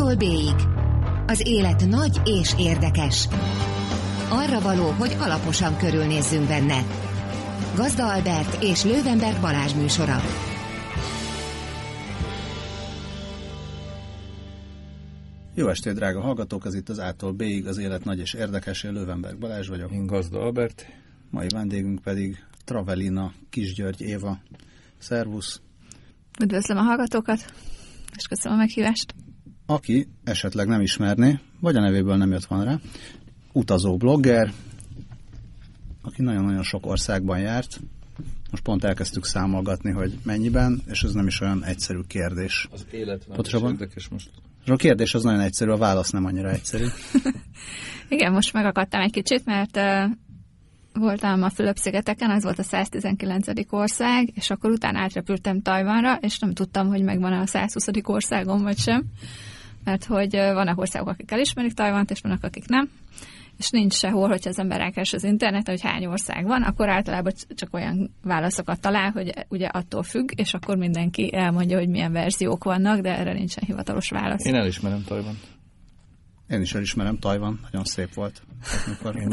A-tól B-ig. Az élet nagy és érdekes. Arra való, hogy alaposan körülnézzünk benne. Gazda Albert és Lővenberg Balázs műsora. Jó estét, drága hallgatók! Ez itt az A-tól B-ig, az élet nagy és érdekes. Én Lővenberg Balázs vagyok. Én Gazda Albert. Mai vendégünk pedig Travelina, Kisgyörgy Éva. Szervusz! Üdvözlöm a hallgatókat, és köszönöm a meghívást. Aki esetleg nem ismerné, vagy a nevéből nem jött van rá, utazó blogger, aki nagyon-nagyon sok országban járt. Most pont elkezdtük számolgatni, hogy mennyiben, és ez nem is olyan egyszerű kérdés. Az élet nem is érdekes most. A kérdés az nagyon egyszerű, a válasz nem annyira egyszerű. Igen, most megakadtam egy kicsit, mert voltam a Fülöp-szigeteken, az volt a 119. ország, és akkor utána átrepültem Tajvánra, és nem tudtam, hogy megvan a 120. országom, vagy sem. Mert hogy vannak országok, akik elismerik Tajvant, és vannak, akik nem. És nincs sehol, hogyha az ember rákeres az interneten, hogy hány ország van, akkor általában csak olyan válaszokat talál, hogy ugye attól függ, és akkor mindenki elmondja, hogy milyen verziók vannak, de erre nincsen hivatalos válasz. Én elismerem Tajvant. Én is elismerem Tajvan, nagyon szép volt.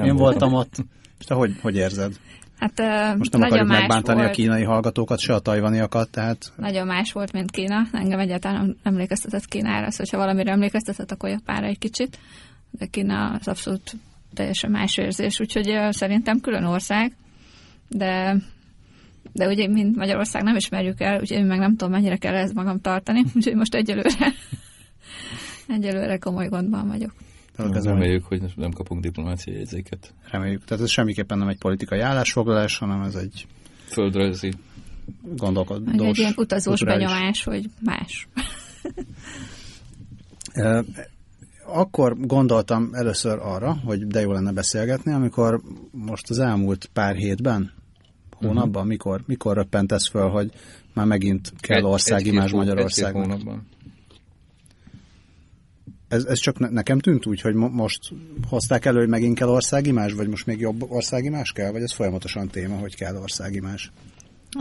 Én voltam ott. És te hogy érzed? Hát, most nem akarjuk megbántani a kínai hallgatókat, se a tajvaniakat, tehát... Nagyon más volt, mint Kína. Engem egyáltalán nem emlékeztetett Kínára, az, hogyha valamire emlékeztetett, akkor Japánra egy kicsit. De Kína az abszolút teljesen más érzés, úgyhogy szerintem külön ország, de ugye, mint Magyarország nem ismerjük el, úgyhogy én meg nem tudom, mennyire kell ezt magam tartani, úgyhogy most egyelőre komoly gondban vagyok. Reméljük, hogy nem kapunk diplomáciai jegyzéket. Reméljük. Tehát ez semmiképpen nem egy politikai állásfoglalás, hanem ez egy földrajzi gondolkodós. Egy ilyen utazós benyomás, hogy más. Akkor gondoltam először arra, hogy de jó lenne beszélgetni, amikor most az elmúlt pár hétben, hónapban, mikor röppentesz föl, hogy már megint kell országimázs Magyarországnak. Egy-két hónapban. Ez csak nekem tűnt úgy, hogy most hozták elő, hogy megint kell országimás, vagy most még jobb országimás kell, vagy ez folyamatosan téma, hogy kell országimás?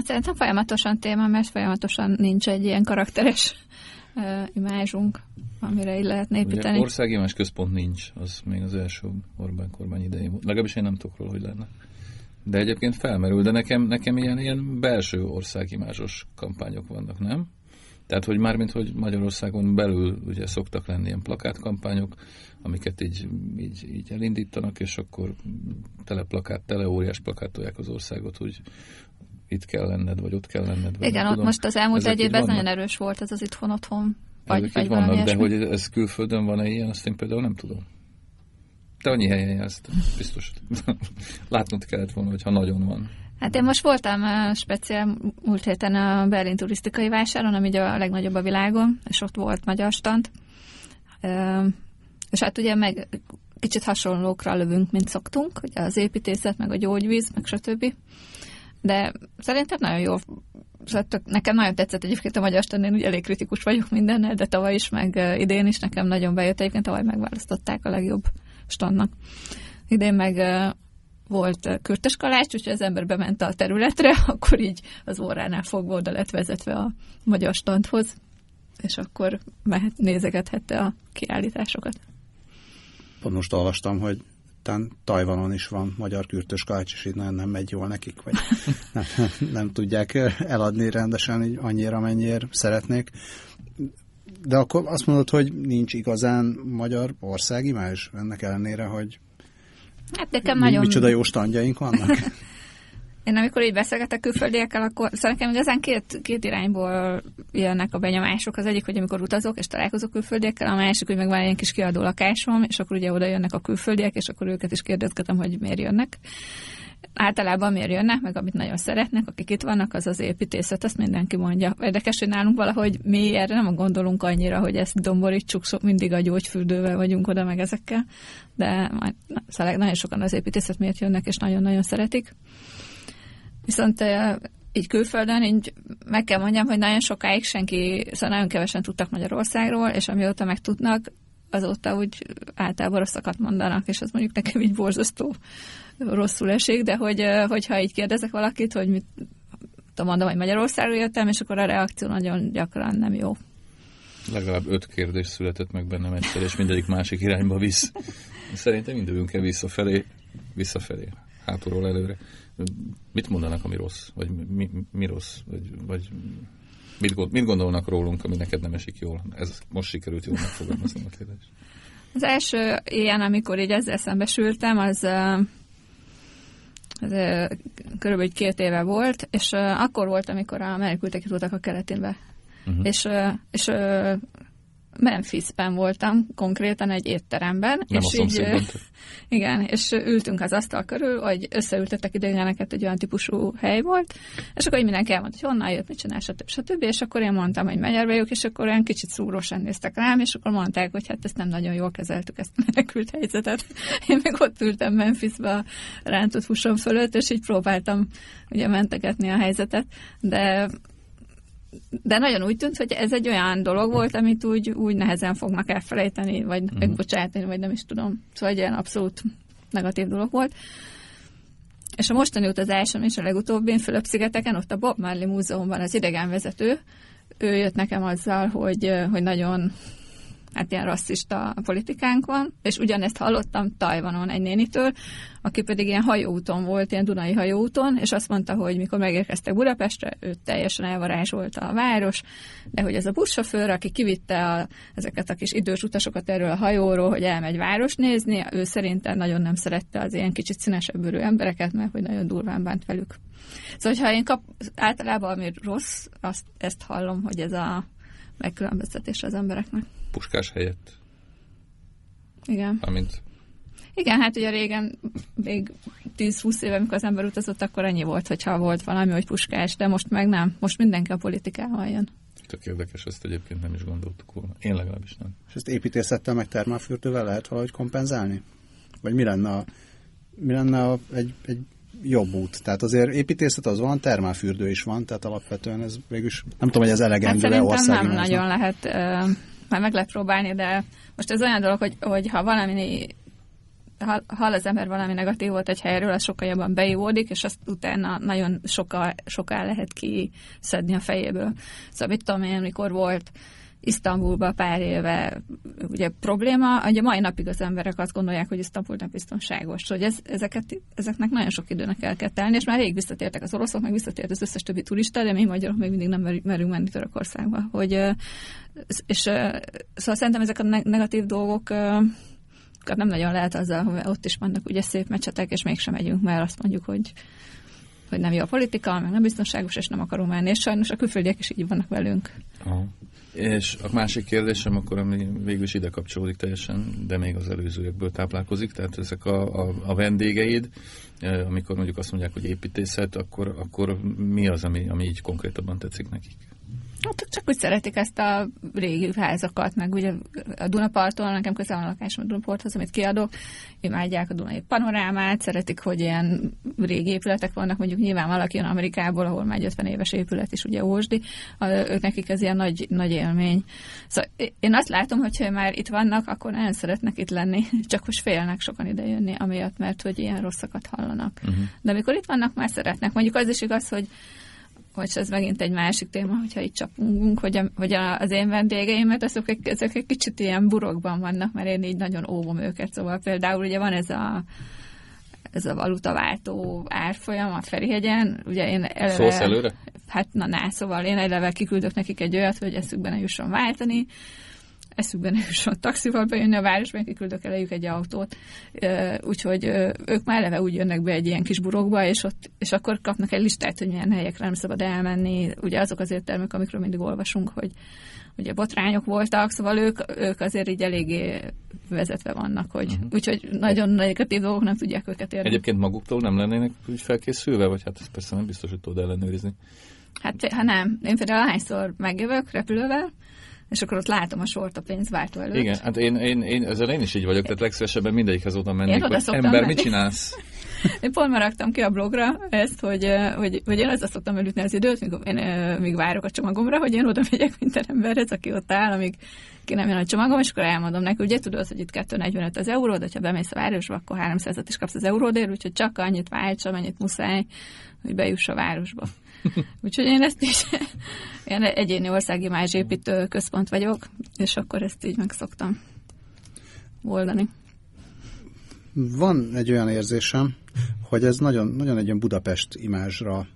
Szerintem folyamatosan téma, mert folyamatosan nincs egy ilyen karakteres imázsunk, amire így lehetne építeni. Ugye országimás központ nincs, az még az első Orbán kormány idején volt. Legalábbis én nem tudok róla, hogy lenne. De egyébként felmerül, de nekem ilyen belső országimázsos kampányok vannak, nem? Tehát, hogy mármint, hogy Magyarországon belül ugye szoktak lenni ilyen plakátkampányok, amiket így elindítanak, és akkor óriás plakátolják az országot, hogy itt kell lenned, vagy ott kell lenned. Vagy igen, ott most az elmúlt egy évben nagyon erős volt ez az itthon-otthon. Ezek vannak, de hogy ez külföldön van-e ilyen, azt én például nem tudom. Te annyi helyen jársz, biztos. Látnod kellett volna, hogyha nagyon van. Hát én most voltam speciál múlt héten a Berlin turisztikai vásáron, ami a legnagyobb a világon, és ott volt magyar stand. És hát ugye meg kicsit hasonlókra lövünk, mint szoktunk, ugye az építészet, meg a gyógyvíz, meg stb. De szerintem nagyon jó. Nekem nagyon tetszett egyébként a magyar stand, én ugye elég kritikus vagyok mindennel, de tavaly is, meg idén is nekem nagyon bejött. Egyébként tavaly megválasztották a legjobb standnak. Idén meg... volt kürtös kalács, úgyhogy az ember bement a területre, akkor így az óránál fogva oda lett vezetve a magyar standhoz, és akkor nézegethette a kiállításokat. Pont most olvastam, hogy Tajvanon is van magyar kürtös kalács, és így nagyon nem megy jól nekik, vagy nem tudják eladni rendesen így annyira, mennyire szeretnék. De akkor azt mondod, hogy nincs igazán magyar országimázs, ennek ellenére, hogy hát nekem nagyon... Micsoda jó standjaink vannak? Én amikor így beszélgetek külföldiekkel, akkor szerintem igazán két irányból jönnek a benyomások. Az egyik, hogy amikor utazok és találkozok külföldiekkel, a másik, hogy meg van ilyen kis kiadó lakásom, és akkor ugye oda jönnek a külföldiek, és akkor őket is kérdezgetem, hogy miért jönnek. Általában miért jönnek, meg amit nagyon szeretnek, akik itt vannak, az az építészet, azt mindenki mondja. Érdekes, hogy nálunk valahogy mi erre nem gondolunk annyira, hogy ezt domborítsuk, mindig a gyógyfürdővel vagyunk oda, meg ezekkel, de majd, nagyon sokan az építészet miért jönnek, és nagyon-nagyon szeretik. Viszont így külföldön, így meg kell mondjam, hogy nagyon sokáig nagyon kevesen tudtak Magyarországról, és amióta meg tudnak, azóta úgy általában rosszakat mondanak, és az mondjuk nekem így borzasztó rosszul esik, de hogyha így kérdezek valakit, hogy mit mondom, hogy Magyarországról jöttem, és akkor a reakció nagyon gyakran nem jó. Legalább 5 kérdés született meg bennem egyszer, és mindegyik másik irányba visz. Szerintem mindövünk kell visszafelé, hátulról előre. Mit mondanak, ami rossz? Vagy mi rossz? Vagy mit gondolnak rólunk, ami neked nem esik jól? Ez most sikerült jól megfogalmazni a kérdést. Az első ilyen, amikor így ezzel szembesültem, az körülbelül 2 éve volt, és akkor volt, amikor a menekültek jutottak a keleténbe. Uh-huh. És Memphisben voltam, konkrétan egy étteremben. Nem és így, igen, és ültünk az asztal körül, hogy összeültettek idegeneket, egy olyan típusú hely volt, és akkor így mindenki elmondta, hogy honnan jött, mit csinál, stb. És akkor én mondtam, hogy magyar vagyok, és akkor olyan kicsit szúrósan néztek rám, és akkor mondták, hogy hát ezt nem nagyon jól kezeltük, ezt a menekült helyzetet. Én meg ott ültem Memphisbe a rántott húsom fölött, és így próbáltam ugye mentegetni a helyzetet, de nagyon úgy tűnt, hogy ez egy olyan dolog volt, amit úgy nehezen fognak elfelejteni, vagy megbocsátani, vagy nem is tudom. Szóval egy ilyen abszolút negatív dolog volt. És a mostani utazásom és a legutóbbi Fülöp-szigeteken, ott a Bob Marley Múzeumban az idegenvezető, ő jött nekem azzal, hogy nagyon hát ilyen rasszista politikánk van, és ugyanezt hallottam Tajvanon egy nénitől, aki pedig ilyen hajóúton volt, ilyen Dunai hajóúton, és azt mondta, hogy mikor megérkeztek Budapestre, ő teljesen elvarázsolt a város, de hogy ez a buszsofőr, aki kivitte ezeket a kis idős utasokat erről a hajóról, hogy elmegy várost nézni, ő szerintem nagyon nem szerette az ilyen kicsit színesebb bőrű embereket, mert hogy nagyon durván bánt velük. Szóval, ha én általában ami rossz, ezt hallom, hogy ez a megkülönböztetés az embereknek. Puskás helyett. Igen. Amint. Igen, hát ugye régen, még 10-20 éve, amikor az ember utazott, akkor ennyi volt, hogyha volt valami, hogy Puskás, de most meg nem. Most mindenki a politikával jön. Tök érdekes, ezt egyébként nem is gondoltuk volna. Én legalábbis nem. És ezt építészettel meg termálfürdővel lehet valahogy kompenzálni? Vagy mi lenne egy jobb út? Tehát azért építészet az van, termálfürdő is van, tehát alapvetően ez mégis, nem tudom, hogy ez elegendő-e országban. Hát szerintem nem nagyon lehet... Már meg lehet próbálni, de most ez olyan dolog, hogy ha valami hall az ember valami negatív volt egy helyről, az sokkal jobban beívódik, és azt utána nagyon soká lehet kiszedni a fejéből. Szóval mit tudom én, mikor volt Isztambulban pár éve ugye probléma, ugye mai napig az emberek azt gondolják, hogy Isztambul nem biztonságos. Szóval ezeknek nagyon sok időnek el kell telni, és már rég visszatértek az oroszok, meg visszatért az összes többi turista, de mi magyarok még mindig nem merünk menni Törökországba. Szóval szerintem ezek a negatív dolgok nem nagyon lehet azzal, hogy ott is vannak ugye szép mecsetek, és mégsem megyünk, mert azt mondjuk, hogy nem jó a politika, meg nem biztonságos, és nem akarunk menni, és sajnos a külföldiek is így vannak velünk. Aha. És a másik kérdésem akkor, ami végül is ide kapcsolódik teljesen, de még az előzőekből táplálkozik, tehát ezek a vendégeid, amikor mondjuk azt mondják, hogy építészet, akkor mi az, ami így konkrétabban tetszik nekik? Hát csak úgy szeretik ezt a régi házakat, meg ugye a Dunaparton, nekem közel van a lakásom a Dunaparthoz, amit kiadok, imádják a Dunai panorámát, szeretik, hogy ilyen régi épületek vannak, mondjuk nyilván valaki jön Amerikából, ahol már 50 éves épület is ugye ósdi, ők nekik ez ilyen nagy, nagy élmény. Szóval én azt látom, hogyha már itt vannak, akkor nagyon szeretnek itt lenni, csak most félnek sokan ide jönni, amiatt, mert hogy ilyen rosszakat hallanak. Uh-huh. De amikor itt vannak, már szeretnek. Mondjuk az is igaz, hogy ez megint egy másik téma, hogyha itt csapunk, hogy az én vendégeimet, ezek egy kicsit ilyen burokban vannak, mert én így nagyon óvom őket. Szóval például ugye van ez a valutaváltó árfolyam a Ferihegyen. Ugye én eleve, szólsz előre? Hát szóval én eleve kiküldök nekik egy olyat, hogy eszükbe ne jusson váltani, eszükbe ne jusson taxival bejönni a városban, kiküldök elejük egy autót. Úgyhogy ők már eleve úgy jönnek be egy ilyen kis burokba, és akkor kapnak egy listát, hogy milyen helyekre nem szabad elmenni. Ugye azok az értelmek, amikről mindig olvasunk, hogy ugye botrányok voltak, szóval ők azért így eléggé vezetve vannak, úgyhogy nagyon negatív dolgok nem tudják őket érni. Egyébként maguktól nem lennének úgy felkészülve, vagy hát ezt persze nem biztos, hogy tudod ellenőrizni. Hát ha nem. Én például ahányszor megjövök repülővel, és akkor ott látom a sort a pénzváltó előtt. Igen, hát én ezzel én is így vagyok, tehát legszívesebben mindegyikhez oda mennék, hogy ember, mit csinálsz? Én pont már raktam ki a blogra ezt, hogy én azzal szoktam elütni az időt, míg várok a csomagomra, hogy én oda megyek minden emberhez, aki ott áll, amíg ki nem jön a csomagom, és akkor elmondom neki, ugye tudod, hogy itt 2,45 az euró, de ha bemész a városba, akkor 300-at is kapsz az euródért, úgyhogy csak annyit váltsa, mennyit muszáj, hogy bejuss a városba. Úgyhogy én ezt is, én egyéni országimázsépítő központ vagyok, és akkor ezt így megszoktam oldani. Van egy olyan érzésem, hogy ez nagyon, nagyon egy olyan Budapest imázsra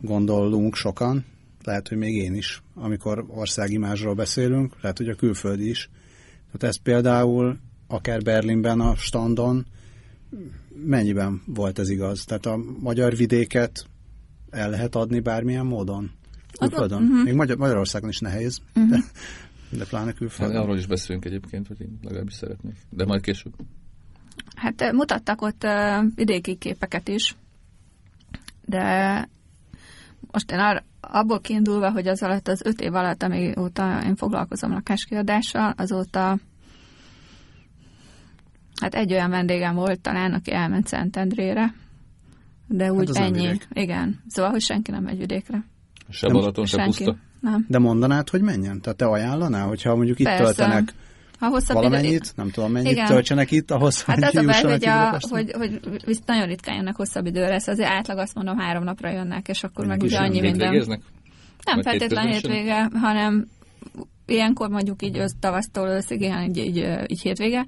gondolunk sokan, lehet, hogy még én is, amikor országimázsról beszélünk, lehet, hogy a külföldi is. Tehát ez például akár Berlinben a standon mennyiben volt ez igaz? Tehát a magyar vidéket el lehet adni bármilyen módon? Külföldön? Uh-huh. Még Magyarországon is nehéz, uh-huh. de pláne külföldön. Hát, arról is beszélünk egyébként, hogy én legalábbis szeretnék, de majd később. Hát mutattak ott vidéki képeket is, de most én abból kiindulva, hogy az alatt az 5 év alatt, amióta én foglalkozom lakáskiadással, azóta hát egy olyan vendégem volt talán, aki elment Szentendrére, de úgy hát ennyi. Igen. Szóval, hogy senki nem megy vidékre. Se Balaton, se Puszta. Nem. De mondanád, hogy menjen? Tehát te ajánlanál, hogyha mondjuk itt persze. töltenek valamennyit, nem tudom mennyit igen. töltsenek itt, ahhoz, hát hogy jussanak ki Budapesten. Hogy nagyon ritkán jönnek hosszabb időre, ez azért átlag azt mondom 3 napra jönnek, és akkor meg ugye annyi minden. Végeznek? Nem feltétlenül hétvége, hanem ilyenkor mondjuk így tavasztól őszig, így hétvége,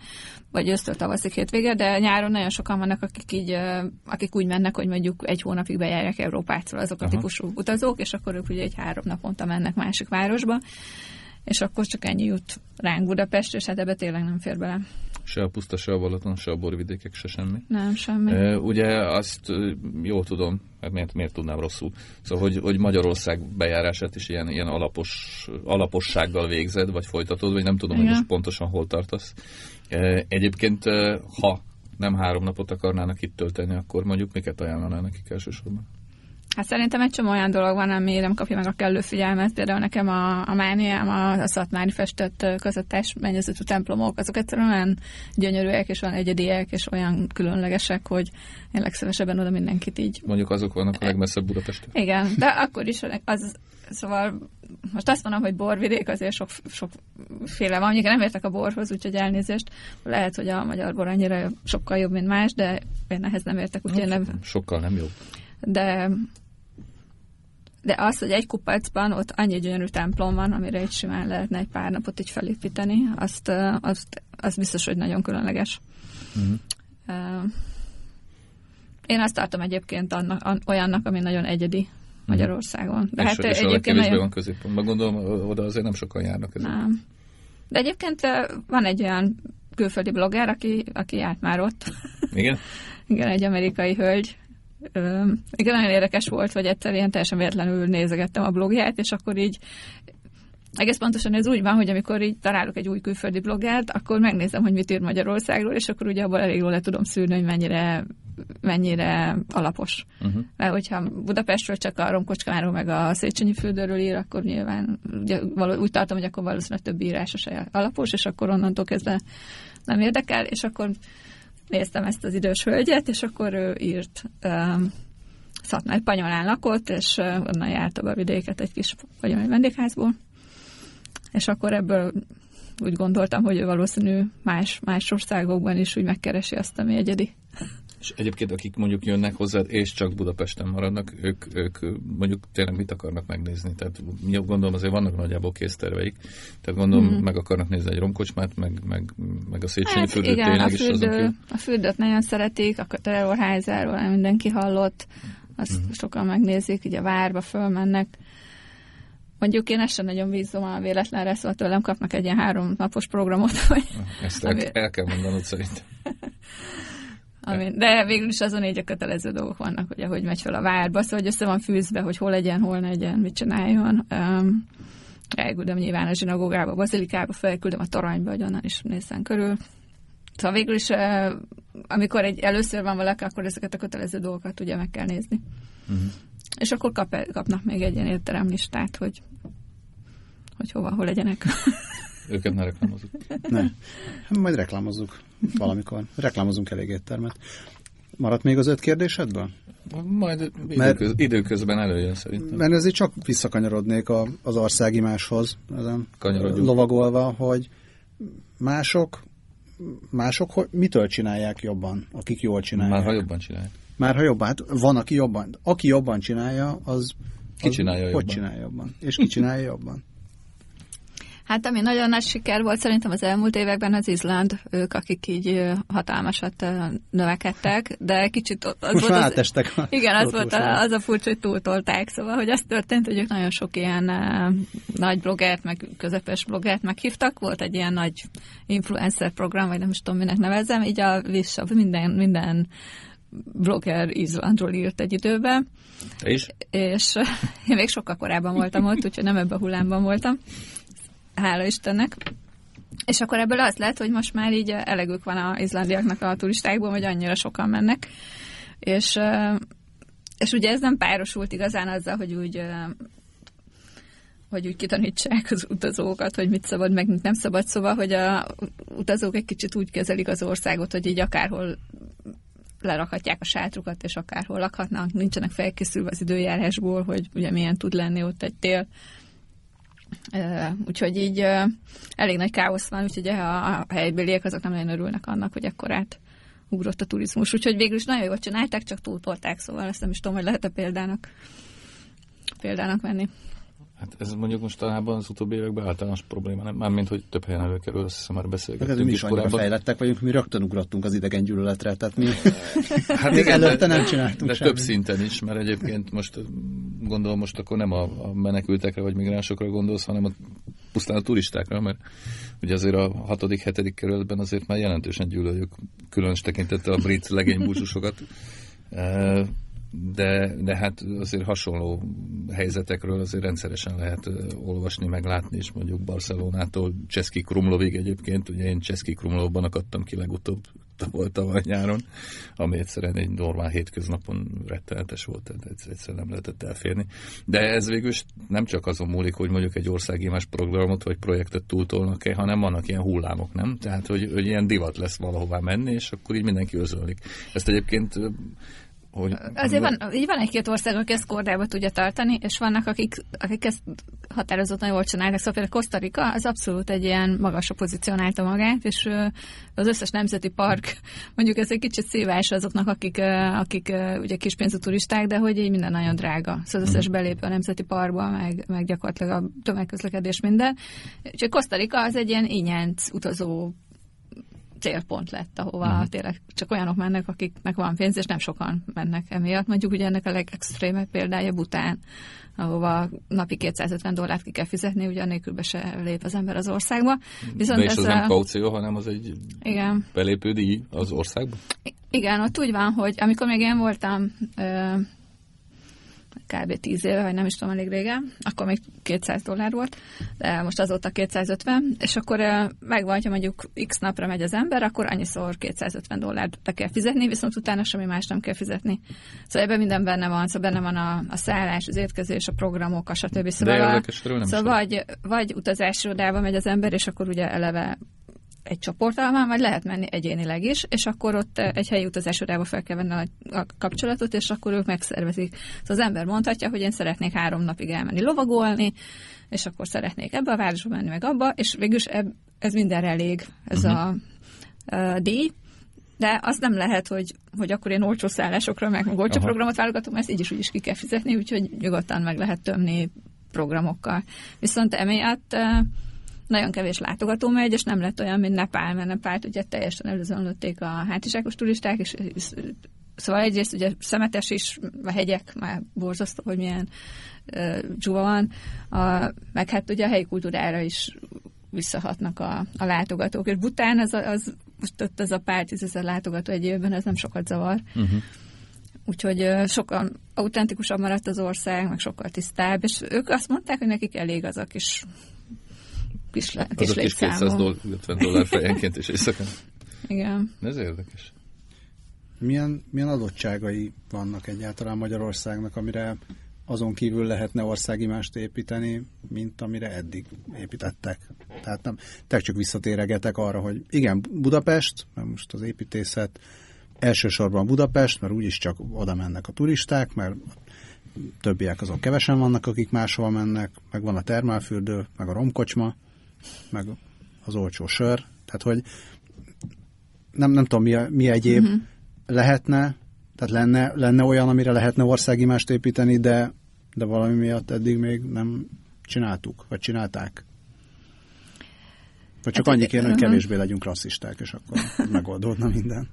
vagy ősztől tavaszig hétvége, de nyáron nagyon sokan vannak, akik úgy mennek, hogy mondjuk 1 hónapig bejárják Európától azok a típusú utazók, és akkor ők ugye 3 naponta mennek másik városba, és akkor csak ennyi jut ránk Budapest, és hát ebbe tényleg nem fér bele. Se a Puszta, se a Balaton, se a Borvidékek, se semmi. Nem, semmi. Ugye azt jól tudom, hát miért tudnám rosszul, szóval, hogy Magyarország bejárását is ilyen alapossággal végzed, vagy folytatod, vagy nem tudom, igen. hogy most pontosan hol tartasz. Egyébként, ha nem 3 napot akarnának itt tölteni, akkor mondjuk miket ajánlanál nekik elsősorban? Hát szerintem egy csomó olyan dolog van, ami nem kapja meg a kellő figyelmet. Például nekem a mániám, a szatmári festett közöttes mennyezetű templomok, azok egyszerűen olyan gyönyörűek, és olyan egyediek, és olyan különlegesek, hogy én legszívesebben oda mindenkit így... Mondjuk azok vannak a legmesszebb Budapesten. Igen, de akkor is az... Szóval most azt mondom, hogy borvidék, azért sokféle van. Mondjuk nem értek a borhoz, úgyhogy elnézést. Lehet, hogy a magyar bor annyira sokkal jobb, mint más, de én ehhez nem értek, úgyhogy nem... Sokkal nem jobb. De az, hogy egy kupacban ott annyi gyönyörű templom van, amire egy simán lehetne egy pár napot így felépíteni, az biztos, hogy nagyon különleges. Uh-huh. Én azt tartom egyébként olyannak, ami nagyon egyedi Magyarországon. De hát és egyébként nagyon... van középpontban. Gondolom, oda azért nem sokan járnak ezek. Nem. De egyébként van egy olyan külföldi blogger, aki járt már ott. Igen? Igen, egy amerikai hölgy. Igen, nagyon érdekes volt, hogy egyszer ilyen teljesen véletlenül nézegettem a blogját, és akkor így egész pontosan ez úgy van, hogy amikor így találok egy új külföldi blogját, akkor megnézem, hogy mit ír Magyarországról, és akkor ugye abból elég jól le tudom szűrni, hogy mennyire alapos. Uh-huh. Mert hogyha Budapestről csak a Romkocskáról meg a Széchenyi fürdőről ír, akkor nyilván ugye, úgy tartom, hogy akkor valószínűleg több írása se alapos, és akkor onnantól kezdve nem érdekel, és akkor néztem ezt az idős hölgyet, és akkor ő írt Szatmár Panyolán lakott, és onnan járt a vidéket egy kis vagyoni vendégházból. És akkor ebből úgy gondoltam, hogy ő valószínű más országokban is úgy megkeresi azt, ami egyedi. És egyébként, akik mondjuk jönnek hozzád, és csak Budapesten maradnak, ők mondjuk tényleg mit akarnak megnézni? Tehát gondolom azért vannak nagyjából készterveik. Tehát gondolom meg akarnak nézni egy romkocsmát, meg a Széchenyi fürdőt tényleg a is. A fürdőt nagyon szeretik, a Terrorházáról mindenki hallott, azt sokan megnézik, ugye a várba fölmennek. Mondjuk én ezt sem nagyon bízom a véletlenre, szóval tőlem kapnak egy ilyen 3 napos programot. Ezt el kell mondanod szerintem. De végül is azon így a kötelező dolgok vannak, ugye, hogy megy fel a várba, szóval hogy össze van fűzve, hogy hol legyen, hol legyen, mit csináljon. Elküldöm nyilván a zsinagógába, a bazilikába, felküldöm a toronyba, hogy onnan is nézzen körül. Szóval végül is, amikor először van valaki, akkor ezeket a kötelező dolgokat ugye meg kell nézni. Uh-huh. És akkor kapnak még egy ilyen étteremlistát, hogy hova, hol legyenek. Őket ne reklámozzuk. Nem. Majd reklámozzuk valamikor. Reklámozunk elég éttermet. Maradt még az 5 kérdésedből? Majd időközben előjön szerintem. Mert azért csak visszakanyarodnék az országimáshoz, ezen lovagolva, hogy mások mitől csinálják jobban, akik jól csinálják? Már ha jobban csinálják. Hát van, aki jobban csinálja, az Ki csinálja jobban? És ki csinálja jobban? Hát ami nagyon nagy siker volt szerintem az elmúlt években az Izland, ők akik így hatalmasat növekedtek, de kicsit az most volt az, igen, az volt az a furcsa, hogy túltolták, szóval hogy az történt, hogy ők nagyon sok ilyen nagy blogert, meg közepes blogert meghívtak, volt egy ilyen nagy influencer program, vagy nem is tudom minek nevezzem, így a minden blogger Izlandról írt egy időben. És én még sokkal korábban voltam ott, úgyhogy nem ebben a hullámban voltam. Hála Istennek. És akkor ebből az lett, hogy most már így elegük van az izlandiaknak a turistákból, hogy annyira sokan mennek. És ugye ez nem párosult igazán azzal, hogy úgy kitanítsák az utazókat, hogy mit szabad, meg mit nem szabad. Szóval, hogy a utazók egy kicsit úgy kezelik az országot, hogy így akárhol lerakhatják a sátrukat, és akárhol lakhatnak. Nincsenek felkészülve az időjárásból, hogy ugye milyen tud lenni ott egy tél. Úgyhogy így elég nagy káosz van, úgyhogy a helybeliek azok nem nagyon örülnek annak, hogy ekkorát ugrott a turizmus. Úgyhogy végül is nagyon jól csinálták, csak túltolták, szóval ezt nem is tudom, hogy lehet-e példának venni. Hát ez mondjuk mostanában az utóbbi években általános probléma, nem? Mármint, hogy több helyen előkerül, azt hiszem már beszélgettünk. Mi is annyira fejlettek vagyunk, mi rögtön ugrottunk az idegen gyűlöletre, tehát mi hát igen, előtte nem csináltunk semmit. De több szinten is, mert egyébként most gondolom, most akkor nem a menekültekre vagy migránsokra gondolsz, hanem pusztán a turistákra, mert ugye azért a 6.-7. kerületben azért már jelentősen gyűlöljük, különös tekintettel a brit legény búzsusokat. De hát azért hasonló helyzetekről azért rendszeresen lehet olvasni, meg látni, és mondjuk Barcelonától Cseszki Krumlovig egyébként, ugye én Cseszki Krumlovban akadtam ki legutóbb, volt tavaly nyáron, ami egyszerűen egy normál hétköznapon rettenetes volt, tehát egyszerűen nem lehetett elférni. De ez végül is nem csak azon múlik, hogy mondjuk egy országimás programot vagy projektet túltolnak-e, hanem vannak ilyen hullámok, nem? Tehát, hogy ilyen divat lesz valahová menni, és akkor így mindenki özönlik. Ezt egyébként azért van egy-két ország, aki ezt kordába tudja tartani, és vannak, akik ezt határozottan jól csinálják. Szóval például Costa Rica az abszolút egy ilyen magasra pozícionálta magát, és az összes nemzeti park, mondjuk ez egy kicsit szívás azoknak, akik ugye kispénzű turisták, de hogy így minden nagyon drága. Szóval az összes belépő a nemzeti parkba, meg gyakorlatilag a tömegközlekedés minden. Úgyhogy Costa Rica az egy ilyen ingyenc utazó célpont lett, ahova tényleg csak olyanok mennek, akiknek van pénz, és nem sokan mennek emiatt. Mondjuk ugye ennek a legextrémebb példája Bután, ahova napi $250 ki kell fizetni, ugye anélkülbe se lép az ember az országba. Viszont de ez az nem kaució, hanem az egy belépő díj az országba? Igen, ott úgy van, hogy amikor még én voltam kb. 10 éve, vagy nem is tudom, elég régen, akkor még $200 volt, de most azóta 250, és akkor megvan, hogyha mondjuk x napra megy az ember, akkor annyiszor $250 be kell fizetni, viszont utána semmi más nem kell fizetni. Szóval ebben minden benne van, szóval benne van a szállás, az étkezés, a programok, a stb. Szóval, vagy utazásirodába megy az ember, és akkor ugye eleve egy csoporttal van, vagy lehet menni egyénileg is, és akkor ott egy helyi utazásodába fel kell venni a kapcsolatot, és akkor ők megszervezik. Szóval az ember mondhatja, hogy én szeretnék 3 napig elmenni lovagolni, és akkor szeretnék ebbe a városba menni, meg abba, és végülis ez mindenre elég, ez a díj, de az nem lehet, hogy akkor én olcsó szállásokra, meg olcsó programot válogatom, mert ezt így is úgy is ki kell fizetni, úgyhogy nyugodtan meg lehet tömni programokkal. Viszont emiatt nagyon kevés látogató megy, és nem lett olyan, mint Nepál, mert Nepált ugye teljesen előzönlötték a hátizsákos turisták, és szóval egyrészt ugye szemetes is, a hegyek már borzasztó, hogy milyen dzsuva van, meg hát ugye a helyi kultúrára is visszahatnak a látogatók, és Bután az a pár tízezer látogató egy évben, ez nem sokat zavar. Úgyhogy sokkal autentikusabb maradt az ország, meg sokkal tisztább, és ők azt mondták, hogy nekik elég az a kis azok is $250 fejenként és éjszakán. Igen. Ez érdekes. Milyen adottságai vannak egyáltalán Magyarországnak, amire azon kívül lehetne országimást építeni, mint amire eddig építettek? Tehát nem, csak visszatéregetek arra, hogy igen, Budapest, mert most az építészet elsősorban Budapest, mert úgyis csak oda mennek a turisták, mert többiek azok kevesen vannak, akik máshol mennek, meg van a termálfürdő, meg a romkocsma, meg az olcsó sör, tehát hogy nem tudom mi egyéb lehetne, tehát lenne olyan, amire lehetne országimást építeni, de de valami miatt eddig még nem csináltuk, vagy csinálták. Vagy csak annyi kérni, hogy kevésbé legyünk rasszisták, és akkor megoldódna minden.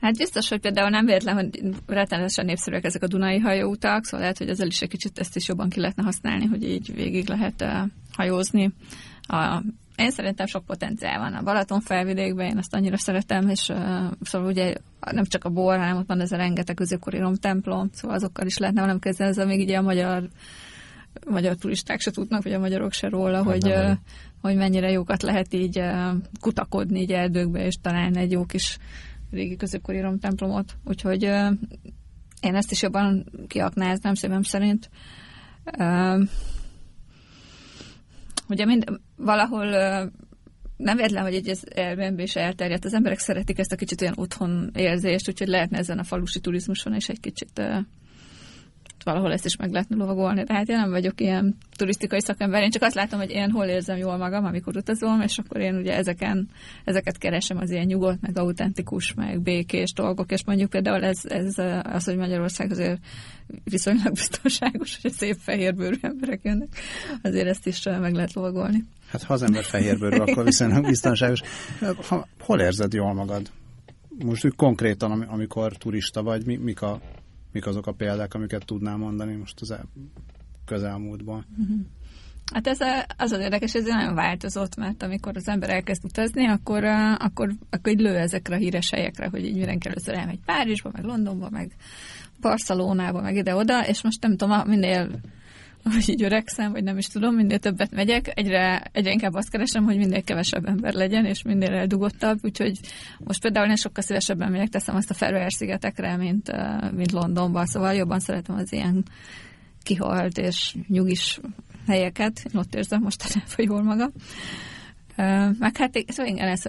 Hát biztos, hogy például nem véletlen, hogy rettenetesen népszerűek ezek a Dunai hajóutak, szóval lehet, hogy ezzel is egy kicsit ezt is jobban ki lehetne használni, hogy így végig lehet hajózni. Én szerintem sok potenciál van a Balaton felvidékben, én azt annyira szeretem, és szóval ugye nem csak a bor, hanem ott van ez a rengeteg középkori romtemplom, szóval azokkal is lehetne valamit kezdeni, ez még így a magyar turisták se tudnak, vagy a magyarok se róla, hát hogy mennyire jókat lehet így kutakodni így erdőkbe, és találni egy jó kis régi középkori romtemplomot. Úgyhogy én ezt is jobban kiaknáznám szívem szerint. Ugye valahol nem véletlen, hogy így ez Airbnb se elterjedt. Az emberek szeretik ezt a kicsit olyan otthon érzést, úgyhogy lehetne ezen a falusi turizmuson is egy kicsit valahol ezt is meg lehetne lovagolni. De hát én nem vagyok ilyen turisztikai szakember, én csak azt látom, hogy én hol érzem jól magam, amikor utazom, és akkor én ugye ezeket keresem, az ilyen nyugodt, meg autentikus, meg békés dolgok, és mondjuk például ez az, hogy Magyarország azért viszonylag biztonságos, hogy szép fehérbőrű emberek jönnek, azért ezt is meg lehet lovagolni. Hát ha az ember fehérbőrű, akkor viszonylag biztonságos. Hol érzed jól magad? Most úgy konkrétan, amikor turista vagy, mik azok a példák, amiket tudnám mondani most az közelmúltban? Hát ez az érdekes, ez nagyon változott, mert amikor az ember elkezd utazni, akkor így lő ezekre a híres helyekre, hogy így mindenki először elmegy Párizsba, meg Londonba, meg Barcelonába, meg ide-oda, és most nem tudom, minél hogy így öregszem, vagy nem is tudom, minél többet megyek, egyre inkább azt keresem, hogy minél kevesebb ember legyen, és minél eldugottabb, úgyhogy most például én sokkal szívesebben megyek, teszem azt a Ferihegy-szigetekre, mint Londonba, szóval jobban szeretem az ilyen kihalt és nyugis helyeket, én ott érzem mostanában jól magam. Meg hát szóval igen, ezt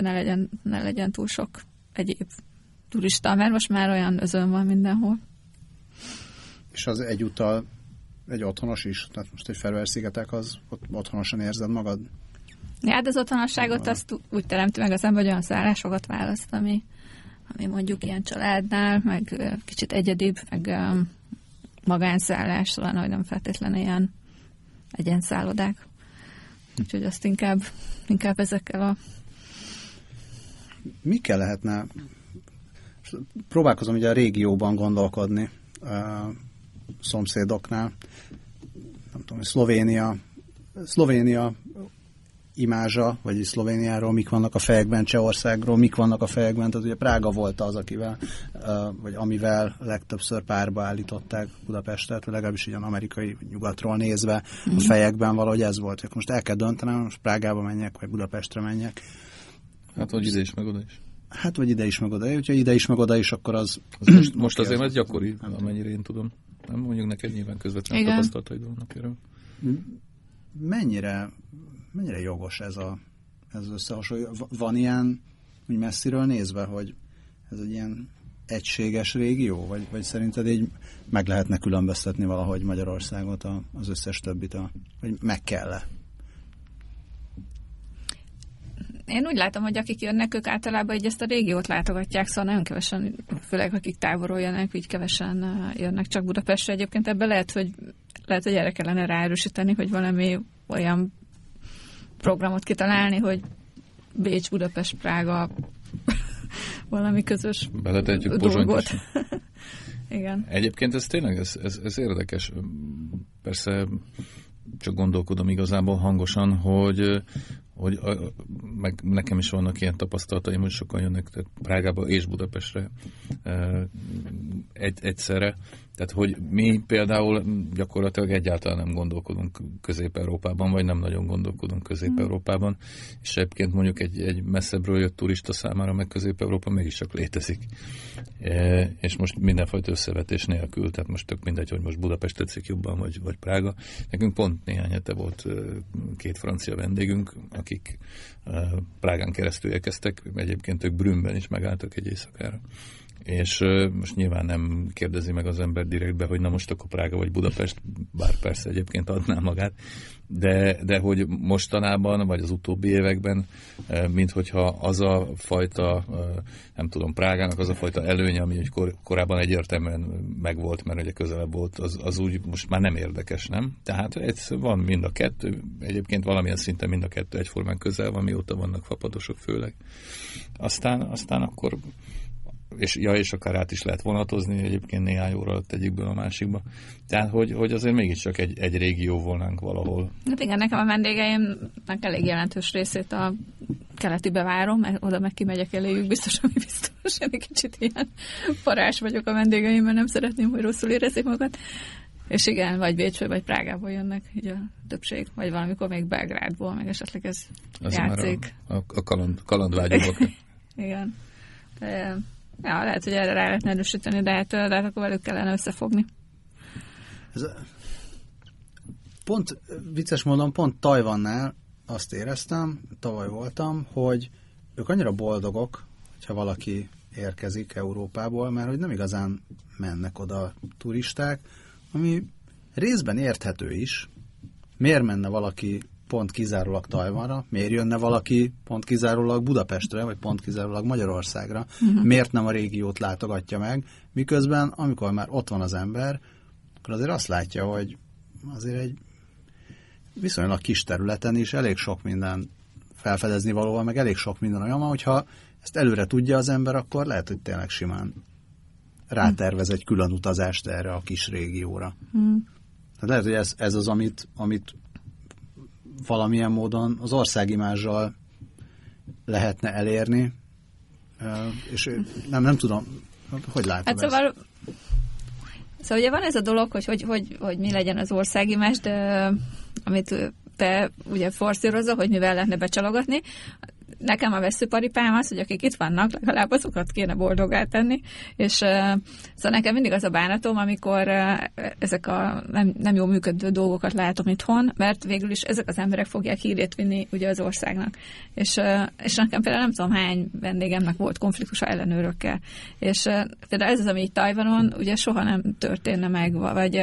ne legyen túl sok egyéb turista, mert most már olyan özön van mindenhol. És az egyúttal egy otthonos is? Tehát most egy Ferihegy-szigetek, az otthonosan érzed magad? Ja, de az otthonosságot azt úgy teremti meg az ember, hogy olyan szállásokat választ, ami mondjuk ilyen családnál, meg kicsit egyedibb, meg magánszállás, talán, hogy nem feltétlenül ilyen egyenszállodák. Úgyhogy azt inkább ezekkel a... Mikkel lehetne... Próbálkozom ugye a régióban gondolkodni, szomszédoknál, nem tudom, hogy Szlovénia imázsa, vagyis Szlovéniáról mik vannak a fejekben, Csehországról mik vannak a fejekben, tehát ugye Prága volt az, amivel legtöbbször párba állították Budapestet, legalábbis ilyen amerikai nyugatról nézve a fejekben valahogy ez volt. Most el kell döntenem, most Prágába menjek, vagy Budapestre menjek. Hát vagy ide is, meg oda is. Hát vagy ide is, meg oda is. Hogyha ide is, meg oda is, akkor az most azért, mert gyakori, amennyire én tudom. Nem mondjuk neked nyilván közvetlenül tapasztaltaid vannak erről. Mennyire jogos ez összehasonlítás? Van ilyen, úgy messziről nézve, hogy ez egy ilyen egységes régió? Vagy szerinted így meg lehetne különböztetni valahogy Magyarországot az összes többit? Vagy meg kell-e? Én úgy látom, hogy akik jönnek, ők általában így ezt a régiót látogatják, szóval nagyon kevesen, főleg akik távolról jönnek, így kevesen jönnek csak Budapestre. Egyébként ebben lehet, hogy erre kellene ráerősíteni, hogy valami olyan programot kitalálni, hogy Bécs, Budapest, Prága valami közös dolgot. Igen. Egyébként ez tényleg, ez érdekes. Persze csak gondolkodom igazából hangosan, hogy meg nekem is vannak ilyen tapasztalataim, hogy sokan jönnek tehát Prágába és Budapestre egyszerre. Tehát, hogy mi például gyakorlatilag egyáltalán nem gondolkodunk Közép-Európában, vagy nem nagyon gondolkodunk Közép-Európában, és egyébként mondjuk egy messzebbről jött turista számára, meg Közép-Európa mégiscsak létezik. És most mindenfajta összevetés nélkül, tehát most tök mindegy, hogy most Budapest tetszik jobban, vagy Prága. Nekünk pont néhány hete volt két francia vendégünk, akik Prágán keresztül érkeztek, egyébként ők Brünnben is megálltak egy éjszakára. És most nyilván nem kérdezi meg az ember direktbe, hogy na most akkor Prága vagy Budapest, bár persze egyébként adná magát, de hogy mostanában, vagy az utóbbi években, minthogyha az a fajta, nem tudom, Prágának az a fajta előnye, ami korábban egyértelműen megvolt, mert ugye közelebb volt, az úgy most már nem érdekes, nem? Tehát van mind a kettő, egyébként valamilyen szinten mind a kettő egyformán közel van, mióta vannak fapadosok főleg. Aztán akkor... És akár át is lehet vonatozni egyébként néhány óra alatt egyikből a másikba. Tehát, hogy azért mégiscsak egy régió volnánk valahol. Hát igen, nekem a vendégeimnek elég jelentős részét a keletibe várom, mert oda meg kimegyek eléjük, biztos, én egy kicsit ilyen parás vagyok a vendégeim, mert nem szeretném, hogy rosszul érezzék magukat. És igen, vagy Bécsből, vagy Prágából jönnek így a többség, vagy valamikor még Belgrádból, meg esetleg ez az játszik. A kalandvágyomok. Igen. De, ja, lehet, hogy erre rá lehetne erősíteni, de hát akkor velük kellene összefogni. Pont vicces módon, pont Tajvannál azt éreztem, tavaly voltam, hogy ők annyira boldogok, hogyha valaki érkezik Európából, mert hogy nem igazán mennek oda turisták, ami részben érthető is. Miért menne valaki pont kizárólag Tajvanra, miért jönne valaki pont kizárólag Budapestre, vagy pont kizárólag Magyarországra, miért nem a régiót látogatja meg, miközben amikor már ott van az ember, akkor azért azt látja, hogy azért egy viszonylag kis területen is elég sok minden felfedezni valóval, meg elég sok minden olyan, hogyha ezt előre tudja az ember, akkor lehet, hogy tényleg simán rátervez egy külön utazást erre a kis régióra. Tehát lehet, hogy ez az, amit valamilyen módon az országimázsal lehetne elérni, és nem tudom, hogy látom hát szóval ugye van ez a dolog, hogy mi legyen az országimázs, de amit te ugye forszírozol, hogy mivel lehetne becsalogatni. Nekem a vesszőparipám az, hogy akik itt vannak, legalább azokat kéne boldoggá tenni, és szóval nekem mindig az a bánatom, amikor ezek a nem jól működő dolgokat látom itthon, mert végül is ezek az emberek fogják hírét vinni ugye az országnak. És nekem például nem tudom hány vendégemnek volt konfliktusa ellenőrökkel. És például ez az, ami itt Tajvanon ugye soha nem történne meg, vagy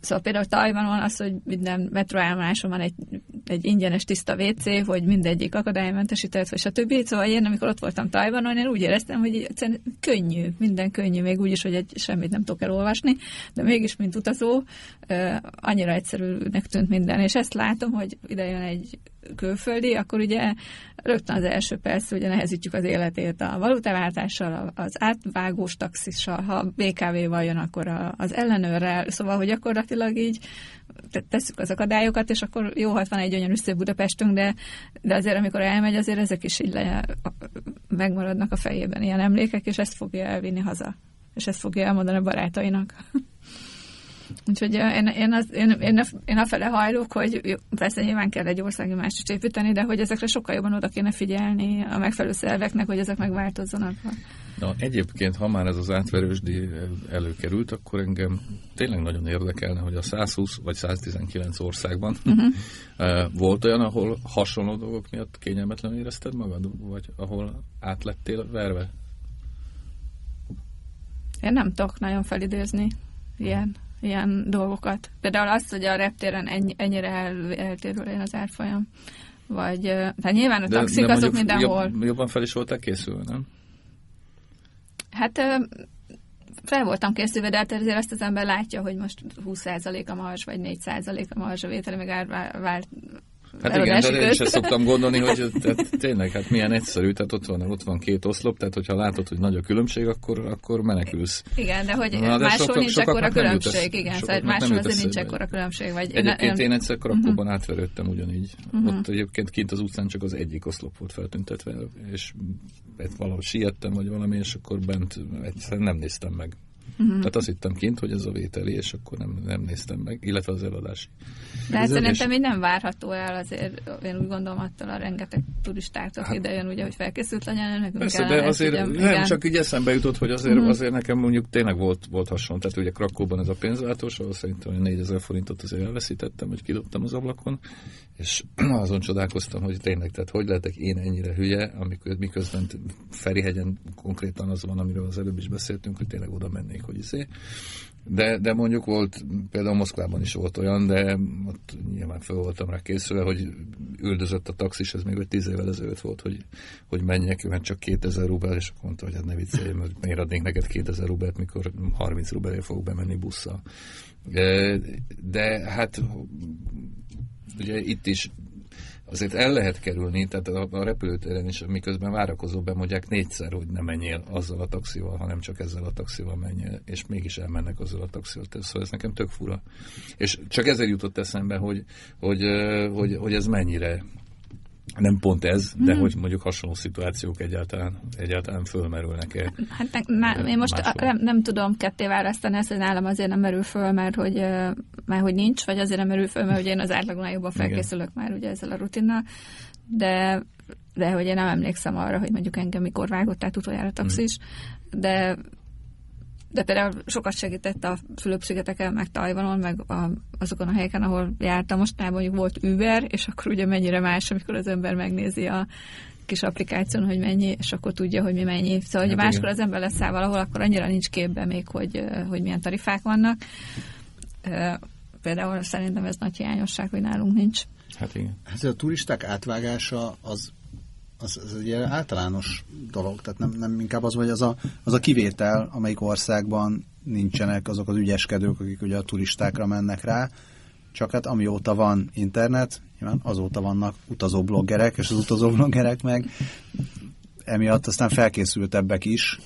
szóval például Tajvanon az, hogy minden metroállomáson van egy ingyenes tiszta WC, hogy mindegyik akadálymentesített, vagy stb. Szóval én, amikor ott voltam Tajvanon, én úgy éreztem, hogy könnyű, minden könnyű, még úgy is, hogy semmit nem tudok elolvasni, de mégis, mint utazó, annyira egyszerűnek tűnt minden. És ezt látom, hogy ide jön egy külföldi, akkor ugye rögtön az első perc, ugye nehezítjük az életét a valutaváltással, az átvágós taxissal, ha BKV-val jön, akkor az ellenőrrel, szóval, hogy gyakorlatilag így tesszük az akadályokat, és akkor jó, hát van egy gyönyörű szép Budapestünk, de azért, amikor elmegy, azért ezek is így megmaradnak a fejében ilyen emlékek, és ezt fogja elvinni haza, és ezt fogja elmondani a barátainak. Úgyhogy én afele hajlok, hogy persze nyilván kell egy országimázst is építeni, de hogy ezekre sokkal jobban oda kéne figyelni a megfelelő szerveknek, hogy ezek megváltozzanak. Na, egyébként, ha már ez az átverősdi előkerült, akkor engem tényleg nagyon érdekelne, hogy a 120 vagy 119 országban volt olyan, ahol hasonló dolgok miatt kényelmetlenül érezted magad, vagy ahol átlettél verve? Én nem tudok nagyon felidézni ilyen dolgokat. Például azt, hogy a reptéren ennyire eltérül én az árfolyam. Vagy, tehát nyilván a taxik azok mindenhol. Jobban fel is voltál készülve, nem? Hát fel voltam készülve, de hát azért azt az ember látja, hogy most 20% a marzs, vagy 4% a marzs a vétel, meg árvált. Hát igen, de én sem szoktam gondolni, hogy tényleg, hát milyen egyszerű, tehát ott van két oszlop, tehát hogyha látod, hogy nagy a különbség, akkor menekülsz. Igen, de hogy máshol nincs ekkora különbség, igen, szóval máshol azért nincs ekkora különbség. Egyébként én egyszer Krakóban átverődtem ugyanígy. Ott egyébként kint az utcán csak az egyik oszlop volt feltüntetve, és valahogy siettem, vagy valami, és akkor bent egyszerűen nem néztem meg. Uh-huh. Tehát azt hittem kint, hogy ez a vételi, és akkor nem néztem meg, illetve az eladási. De hát szerintem így nem várható el azért, én úgy gondolom attól a rengeteg turistától hát, idejön, ugye, hogy felkészült legyen. Persze, de azért ezt, ugye, nem, csak így eszembe jutott, hogy azért, uh-huh. azért nekem mondjuk tényleg volt hason. Tehát ugye Krakóban ez a pénzváltós, ahol szerintem 4000 forintot azért elveszítettem, hogy kidobtam az ablakon, és azon csodálkoztam, hogy tényleg, tehát hogy lehetek én ennyire hülye, amikor miközben Ferihegyen konkrétan az van, amiről az előbb is beszéltünk, hogy tényleg oda mennék, hogy de mondjuk volt, például Moszkvában is volt olyan, de ott nyilván fel voltam rá készülve, hogy üldözött a taxis, ez még vagy 10 évvel ezelőtt volt, hogy menjek, mert csak 2000 rubel, és akkor mondta, hogy hát ne viccelj, mert miért adnék neked 2000 rubelt, mikor 30 rubelért fogok bemenni busszal. De hát ugye itt is azért el lehet kerülni, tehát a repülőtéren is, miközben várakozó bemondják 4-szer, hogy ne menjél azzal a taxival, hanem csak ezzel a taxival menjél, és mégis elmennek azzal a taxival. Szóval ez nekem tök fura. És csak ezért jutott eszembe, hogy ez mennyire, nem pont ez, de hogy mondjuk hasonló szituációk egyáltalán fölmerülnek-e. Hát én most nem tudom ketté választani ezt, hogy nálam azért nem merül föl, mert hogy nincs, vagy azért nem merül föl, mert hogy én az átlagnál jobban felkészülök már ugye ezzel a rutinnal, de hogy én nem emlékszem arra, hogy mondjuk engem mikor vágott át utoljára taxis, de például sokat segített a Fülöp-szigeteken, meg Tajvanon, meg azokon a helyeken, ahol jártam mostanában, mondjuk volt Uber, és akkor ugye mennyire más, amikor az ember megnézi a kis applikáción, hogy mennyi, és akkor tudja, hogy mi mennyi. Szóval, hogy máskor az ember leszáll valahol, akkor annyira nincs képbe még, hogy milyen tarifák vannak. Például szerintem ez nagy hiányosság, hogy nálunk nincs. Hát igen. Hát a turisták átvágása az egy általános dolog, tehát nem inkább az, hogy az a kivétel, amelyik országban nincsenek azok az ügyeskedők, akik ugye a turistákra mennek rá, csak hát amióta van internet, nyilván azóta vannak utazóbloggerek, és az utazóbloggerek meg emiatt aztán felkészültebbek is.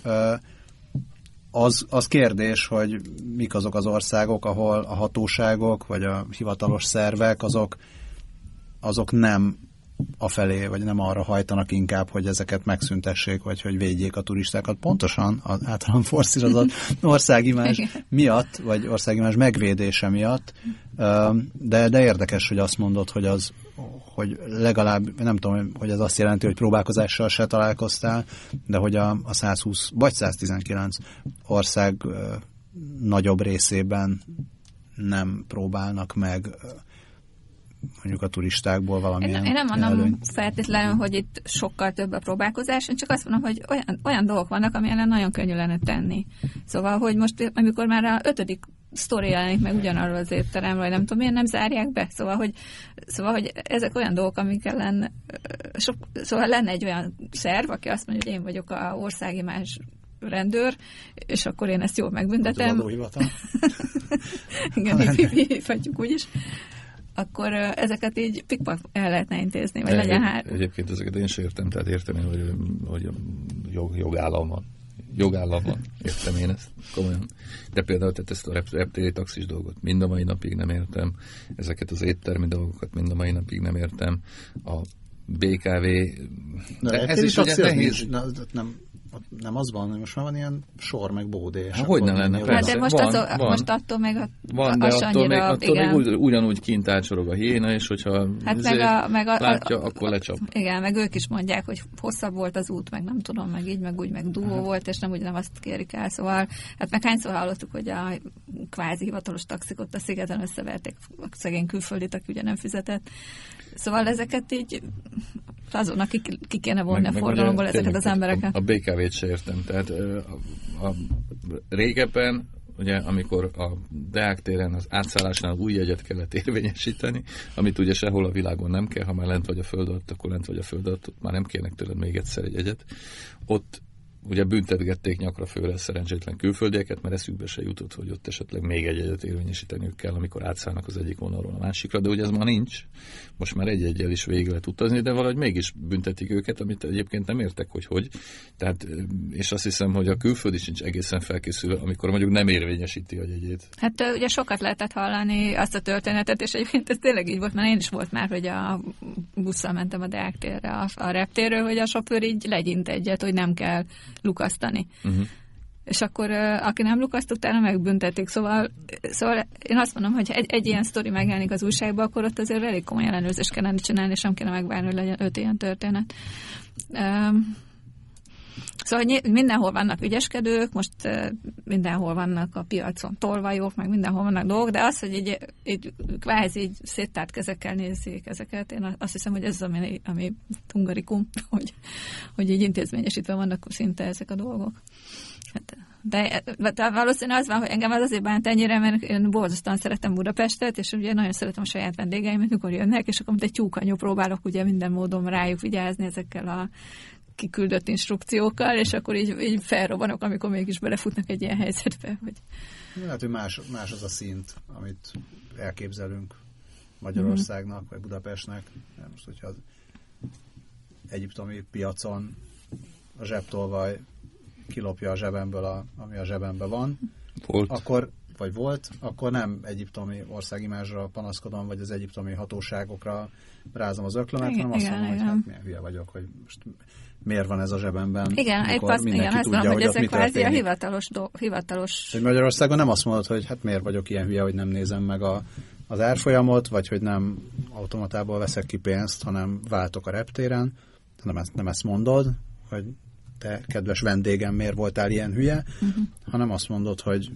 Az kérdés, hogy mik azok az országok, ahol a hatóságok vagy a hivatalos szervek azok nem afelé, vagy nem arra hajtanak inkább, hogy ezeket megszüntessék, vagy hogy védjék a turistákat. Pontosan az általán forszírozott országimás miatt, vagy országimás megvédése miatt, de érdekes, hogy azt mondod, hogy hogy legalább, nem tudom, hogy ez azt jelenti, hogy próbálkozással se találkoztál, de hogy a 120 vagy 119 ország nagyobb részében nem próbálnak meg mondjuk a turistákból valamilyen. Én nem mondom feltétlenül, hogy itt sokkal több a próbálkozás, én csak azt mondom, hogy olyan dolgok vannak, amilyen nagyon könnyű lenne tenni. Szóval, hogy most, amikor már a 5. sztori jelenik meg ugyanarról az étteremről, vagy nem tudom, miért nem zárják be. Szóval, hogy ezek olyan dolgok, amik ellen szóval lenne egy olyan szerv, aki azt mondja, hogy én vagyok a országi más rendőr, és akkor én ezt jól megbüntetem. Az adóhivatal. Igen, hívhatjuk úgyis. Akkor ezeket így pikpak el lehetne intézni, vagy legyen hát. Egyébként ezeket én sem értem, tehát értem én, hogy jogállam van, értem én ezt komolyan. De például tehát ezt a reptéri taxis dolgot mind a mai napig nem értem, ezeket az éttermi dolgokat mind a mai napig nem értem, a BKV... Na, ez is ugye nehéz. Nem az van, hogy most már van ilyen sor, meg bódé. Hát hogy nem lenne? De most attól még attól még ugyanúgy kint átsorog a héna, és hogyha hát látja, akkor lecsap. Igen, meg ők is mondják, hogy hosszabb volt az út, meg nem tudom, meg így, meg úgy, meg dúó volt, és nem azt kérik el. Szóval, hát meg hányszor hallottuk, hogy a kvázi hivatalos taxikot a szigeten összeverték a szegény külföldit, aki ugye nem fizetett. Szóval ezeket így azon, aki ki kéne vonni a forgalomból ezeket az embereket. A BKV-t se értem. Tehát régebben, ugye, amikor a Deák téren az átszállásnál új jegyet kellett érvényesíteni, amit ugye sehol a világon nem kell, ha már lent vagy a föld alatt, akkor lent vagy a föld alatt, ott már nem kérnek tőled még egyszer egy jegyet. Ott ugye büntetgették nyakra főre szerencsétlen külföldieket, mert eszükbe se jutott, hogy ott esetleg még egy jegyet érvényesíteniük kell, amikor átszállnak az egyik vonalról a másikra, de ugye ez ma nincs. Most már egy jeggyel is végig lehet utazni, de valahogy mégis büntetik őket, amit egyébként nem értek, hogy. Tehát, és azt hiszem, hogy a külföldi sincs egészen felkészülve, amikor mondjuk nem érvényesíti a jegyét. Hát ugye sokat lehetett hallani azt a történetet, és egyébként ez tényleg így volt, mert én is volt már, hogy a busszal mentem a Deák térre, a reptérről, hogy a sofőr így legyint egyet, hogy nem kell lukasztani. és akkor aki nem lukaszt, utána megbüntetik. Szóval én azt mondom, hogy egy ilyen sztori megjelenik az újságban, akkor ott azért elég komoly ellenőrzést kellene csinálni, és nem kéne megvárni, hogy legyen 5 ilyen történet. Szóval mindenhol vannak ügyeskedők, most mindenhol vannak a piacon tolvajok, meg mindenhol vannak dolgok, de az, hogy így kvázi így széttárt kezekkel nézzék ezeket, én azt hiszem, hogy ez az, ami hungarikum, hogy így intézményesítve vannak szinte ezek a dolgok. De valószínűleg az van, hogy engem az azért bánt ennyire, mert én borzasztóan szeretem Budapestet, és ugye nagyon szeretem a saját vendégeimet, mikor jönnek, és akkor mint egy tyúkanyó próbálok ugye minden módon rájuk vigyázni ezekkel a kiküldött instrukciókkal, és akkor így felrobbanok, amikor mégis belefutnak egy ilyen helyzetbe. Hogy... Hát, hogy más az a szint, amit elképzelünk Magyarországnak, vagy Budapestnek. Most, hogyha az egyiptomi piacon a zsebtolvaj kilopja a zsebemből, ami a zsebemben van, akkor nem egyiptomi országimázsra panaszkodom, vagy az egyiptomi hatóságokra rázom az öklömet, hanem azt mondom, hogy hát milyen hülye vagyok, hogy most miért van ez a zsebemben, mindenki tudja, hogy ott mi történik. Igen, hivatalos. Hogy Magyarországon nem azt mondod, hogy hát miért vagyok ilyen hülye, hogy nem nézem meg az árfolyamot, vagy hogy nem automatából veszek ki pénzt, hanem váltok a reptéren. Nem ezt mondod, hogy te, kedves vendégem, miért voltál ilyen hülye, hanem azt mondod, hogy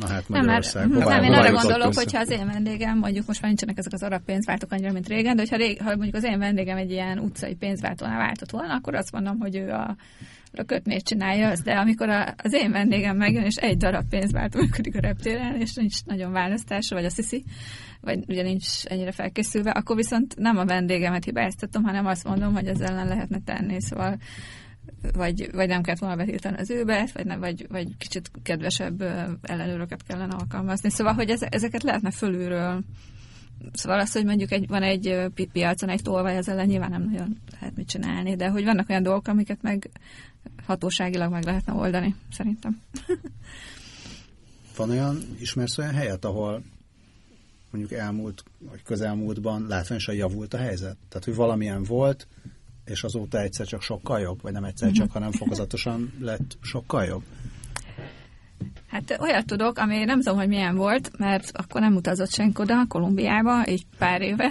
na hát Magyarország. Nem, én arra gondolok, hogyha az én vendégem, mondjuk most már nincsenek ezek az arab pénzváltók annyira, mint régen, de ha mondjuk az én vendégem egy ilyen utcai pénzváltónál váltott volna, akkor azt mondom, hogy ő a kötnét csinálja, de amikor az én vendégem megjön, és egy darab pénzváltó működik a reptéren, és nincs nagyon választása, vagy azt hiszi, vagy ugye nincs ennyire felkészülve, akkor viszont nem a vendégemet hibáztatom, hanem azt mondom, hogy ez ellen lehetne tenni, szóval vagy nem kellett volna betiltani az őbet, vagy kicsit kedvesebb ellenőröket kellene alkalmazni. Szóval, hogy ezeket lehetne fölülről. Szóval az, hogy mondjuk van egy piacon egy tolvaj, az ellen nyilván nem nagyon lehet mit csinálni, de hogy vannak olyan dolgok, amiket meg hatóságilag meg lehetne oldani, szerintem. Van ismersz olyan helyet, ahol mondjuk elmúlt, vagy közelmúltban látványosan javult a helyzet? Tehát, hogy valamilyen volt, és azóta egyszer csak sokkal jobb, vagy nem egyszer csak, hanem fokozatosan lett sokkal jobb? Hát olyat tudok, ami nem tudom, hogy milyen volt, mert akkor nem utazott senki oda, Kolumbiába, így pár éve,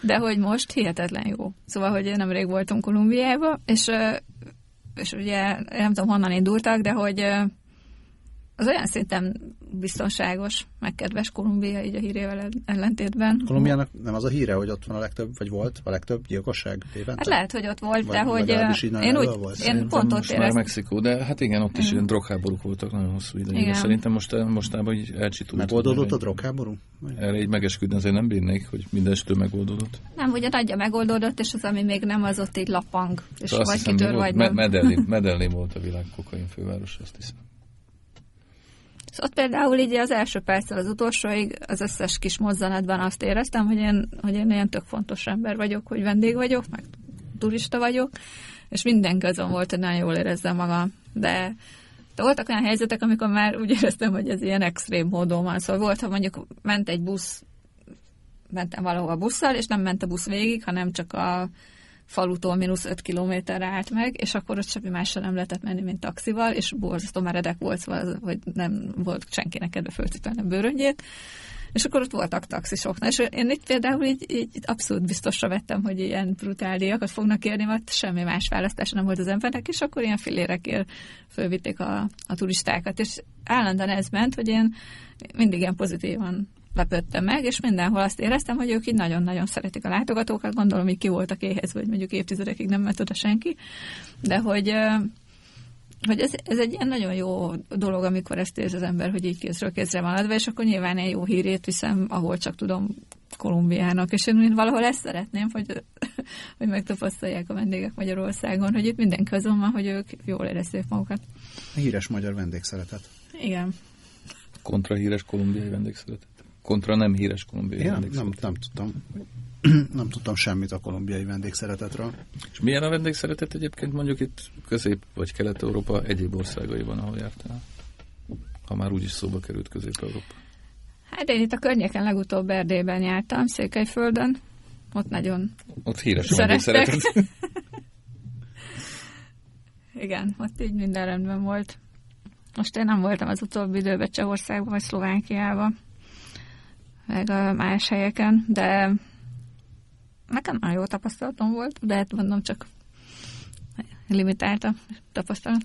de hogy most hihetetlen jó. Szóval, hogy nemrég voltunk Kolumbiába, és ugye nem tudom, honnan indultak, de hogy az olyan szinten biztonságos, meg kedves Kolumbia, így a hírével ellentétben. Kolumbiának nem az a híre, hogy ott van a legtöbb, vagy volt a legtöbb gyilkosság évente? Hát lehet, hogy ott volt, de hogy én pont ott éreztem. Már Mexikó, de hát igen, ott is ilyen drogháborúk voltak nagyon hosszú ideig. Szerintem mostában így elcsitult. Megoldódott a drogháború? Erre így megesküdni azért nem bírnék, hogy mindenestől megoldódott. Nem, ugye nagyja megoldódott, és az, ami még nem, az ott így lapang. És vagy kitör, vagy nem. Medellín volt a világ kokain főváros, azt hiszem. Szóval ott például így az első perccel az utolsóig az összes kis mozzanatban azt éreztem, hogy én ilyen tök fontos ember vagyok, hogy vendég vagyok, meg turista vagyok, és minden közön volt, hogy nagyon jól érezzem magam. De voltak olyan helyzetek, amikor már úgy éreztem, hogy ez ilyen extrém módon van. Szóval volt, ha mondjuk ment egy busz, mentem valahova busszal, és nem ment a busz végig, hanem csak a falutól -5 kilométerre állt meg, és akkor ott semmi mással nem lehetett menni, mint taxival, és borzasztó meredek volt, szóval, hogy nem volt senkinek kedve fölcipelni a bőröngyét, és akkor ott voltak taxisoknak, és én itt például így abszolút biztosra vettem, hogy ilyen brutáliakat fognak érni, mert semmi más választása nem volt az embernek, és akkor ilyen filérekért fölvitték a turistákat, és állandóan ez ment, hogy én mindig ilyen pozitívan lepődtem meg, és mindenhol azt éreztem, hogy ők így nagyon-nagyon szeretik a látogatókat, gondolom, így ki voltak éhezve, vagy mondjuk évtizedekig nem ment oda senki, de hogy ez egy ilyen nagyon jó dolog, amikor ezt érzi az ember, hogy így kézről kézre van adva, és akkor nyilván egy jó hírét viszem, ahol csak tudom, Kolumbiának, és én valahol ezt szeretném, hogy megtapasztalják a vendégek Magyarországon, hogy itt minden közön van, hogy ők jól érezzék magukat. A híres magyar vendégszeretet. Igen. Kontra híres kolumbiai vendégszeretet. Kontra nem híres kolumbiai vendégszeretet. Nem tudtam. Nem tudtam semmit a kolumbiai vendégszeretetről. És milyen a vendégszeretet egyébként mondjuk itt Közép- vagy Kelet-Európa egyéb országaiban, ahol jártál? Ha már úgyis szóba került Közép-Európa. Hát én itt a környéken legutóbb Erdélyben jártam, Székelyföldön. Ott nagyon ott híres a vendégszeretet. Igen, ott így minden rendben volt. Most én nem voltam az utóbbi időben Csehországban vagy Szlovákiában, meg a más helyeken, de nekem már jó tapasztalatom volt, de hát mondom, csak limitált a tapasztalat.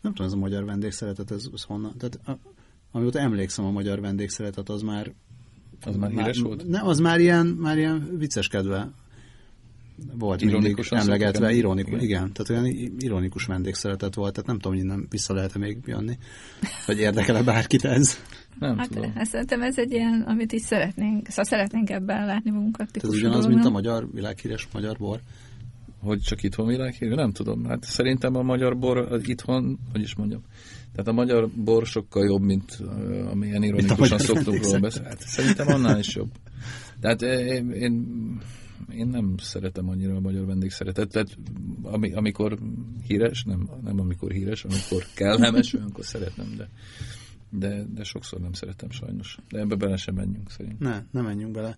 Nem tudom, ez a magyar vendégszeretet, ez honnan? Tehát, amióta emlékszem a magyar vendégszeretet, az már... Az már híres volt? Nem, az már ilyen vicceskedve volt ironikusan mindig emlegetve. Igen, tehát olyan ironikus vendégszeretet volt, tehát nem tudom, hogy innen vissza lehet-e még jönni, vagy érdekel-e bárkit ez. Nem hát tudom. Szerintem ez egy ilyen, amit így szeretnénk, szóval szeretnénk ebben látni magunkat. Ez ugyanaz, mint a magyar világhíres magyar bor. Hogy csak itthon világhírű? Nem tudom. Hát szerintem a magyar bor az itthon, hogy is mondjam, tehát a magyar bor sokkal jobb, mint amilyen ironikusan szoktunk róla beszélni. Hát, szerintem annál is jobb. Tehát én nem szeretem annyira a magyar vendégszeretet. Tehát amikor híres, nem amikor híres, amikor kellemes, olyankor szeretem, de sokszor nem szeretem sajnos. De ebbe bele sem menjünk szerintem. Nem menjünk bele.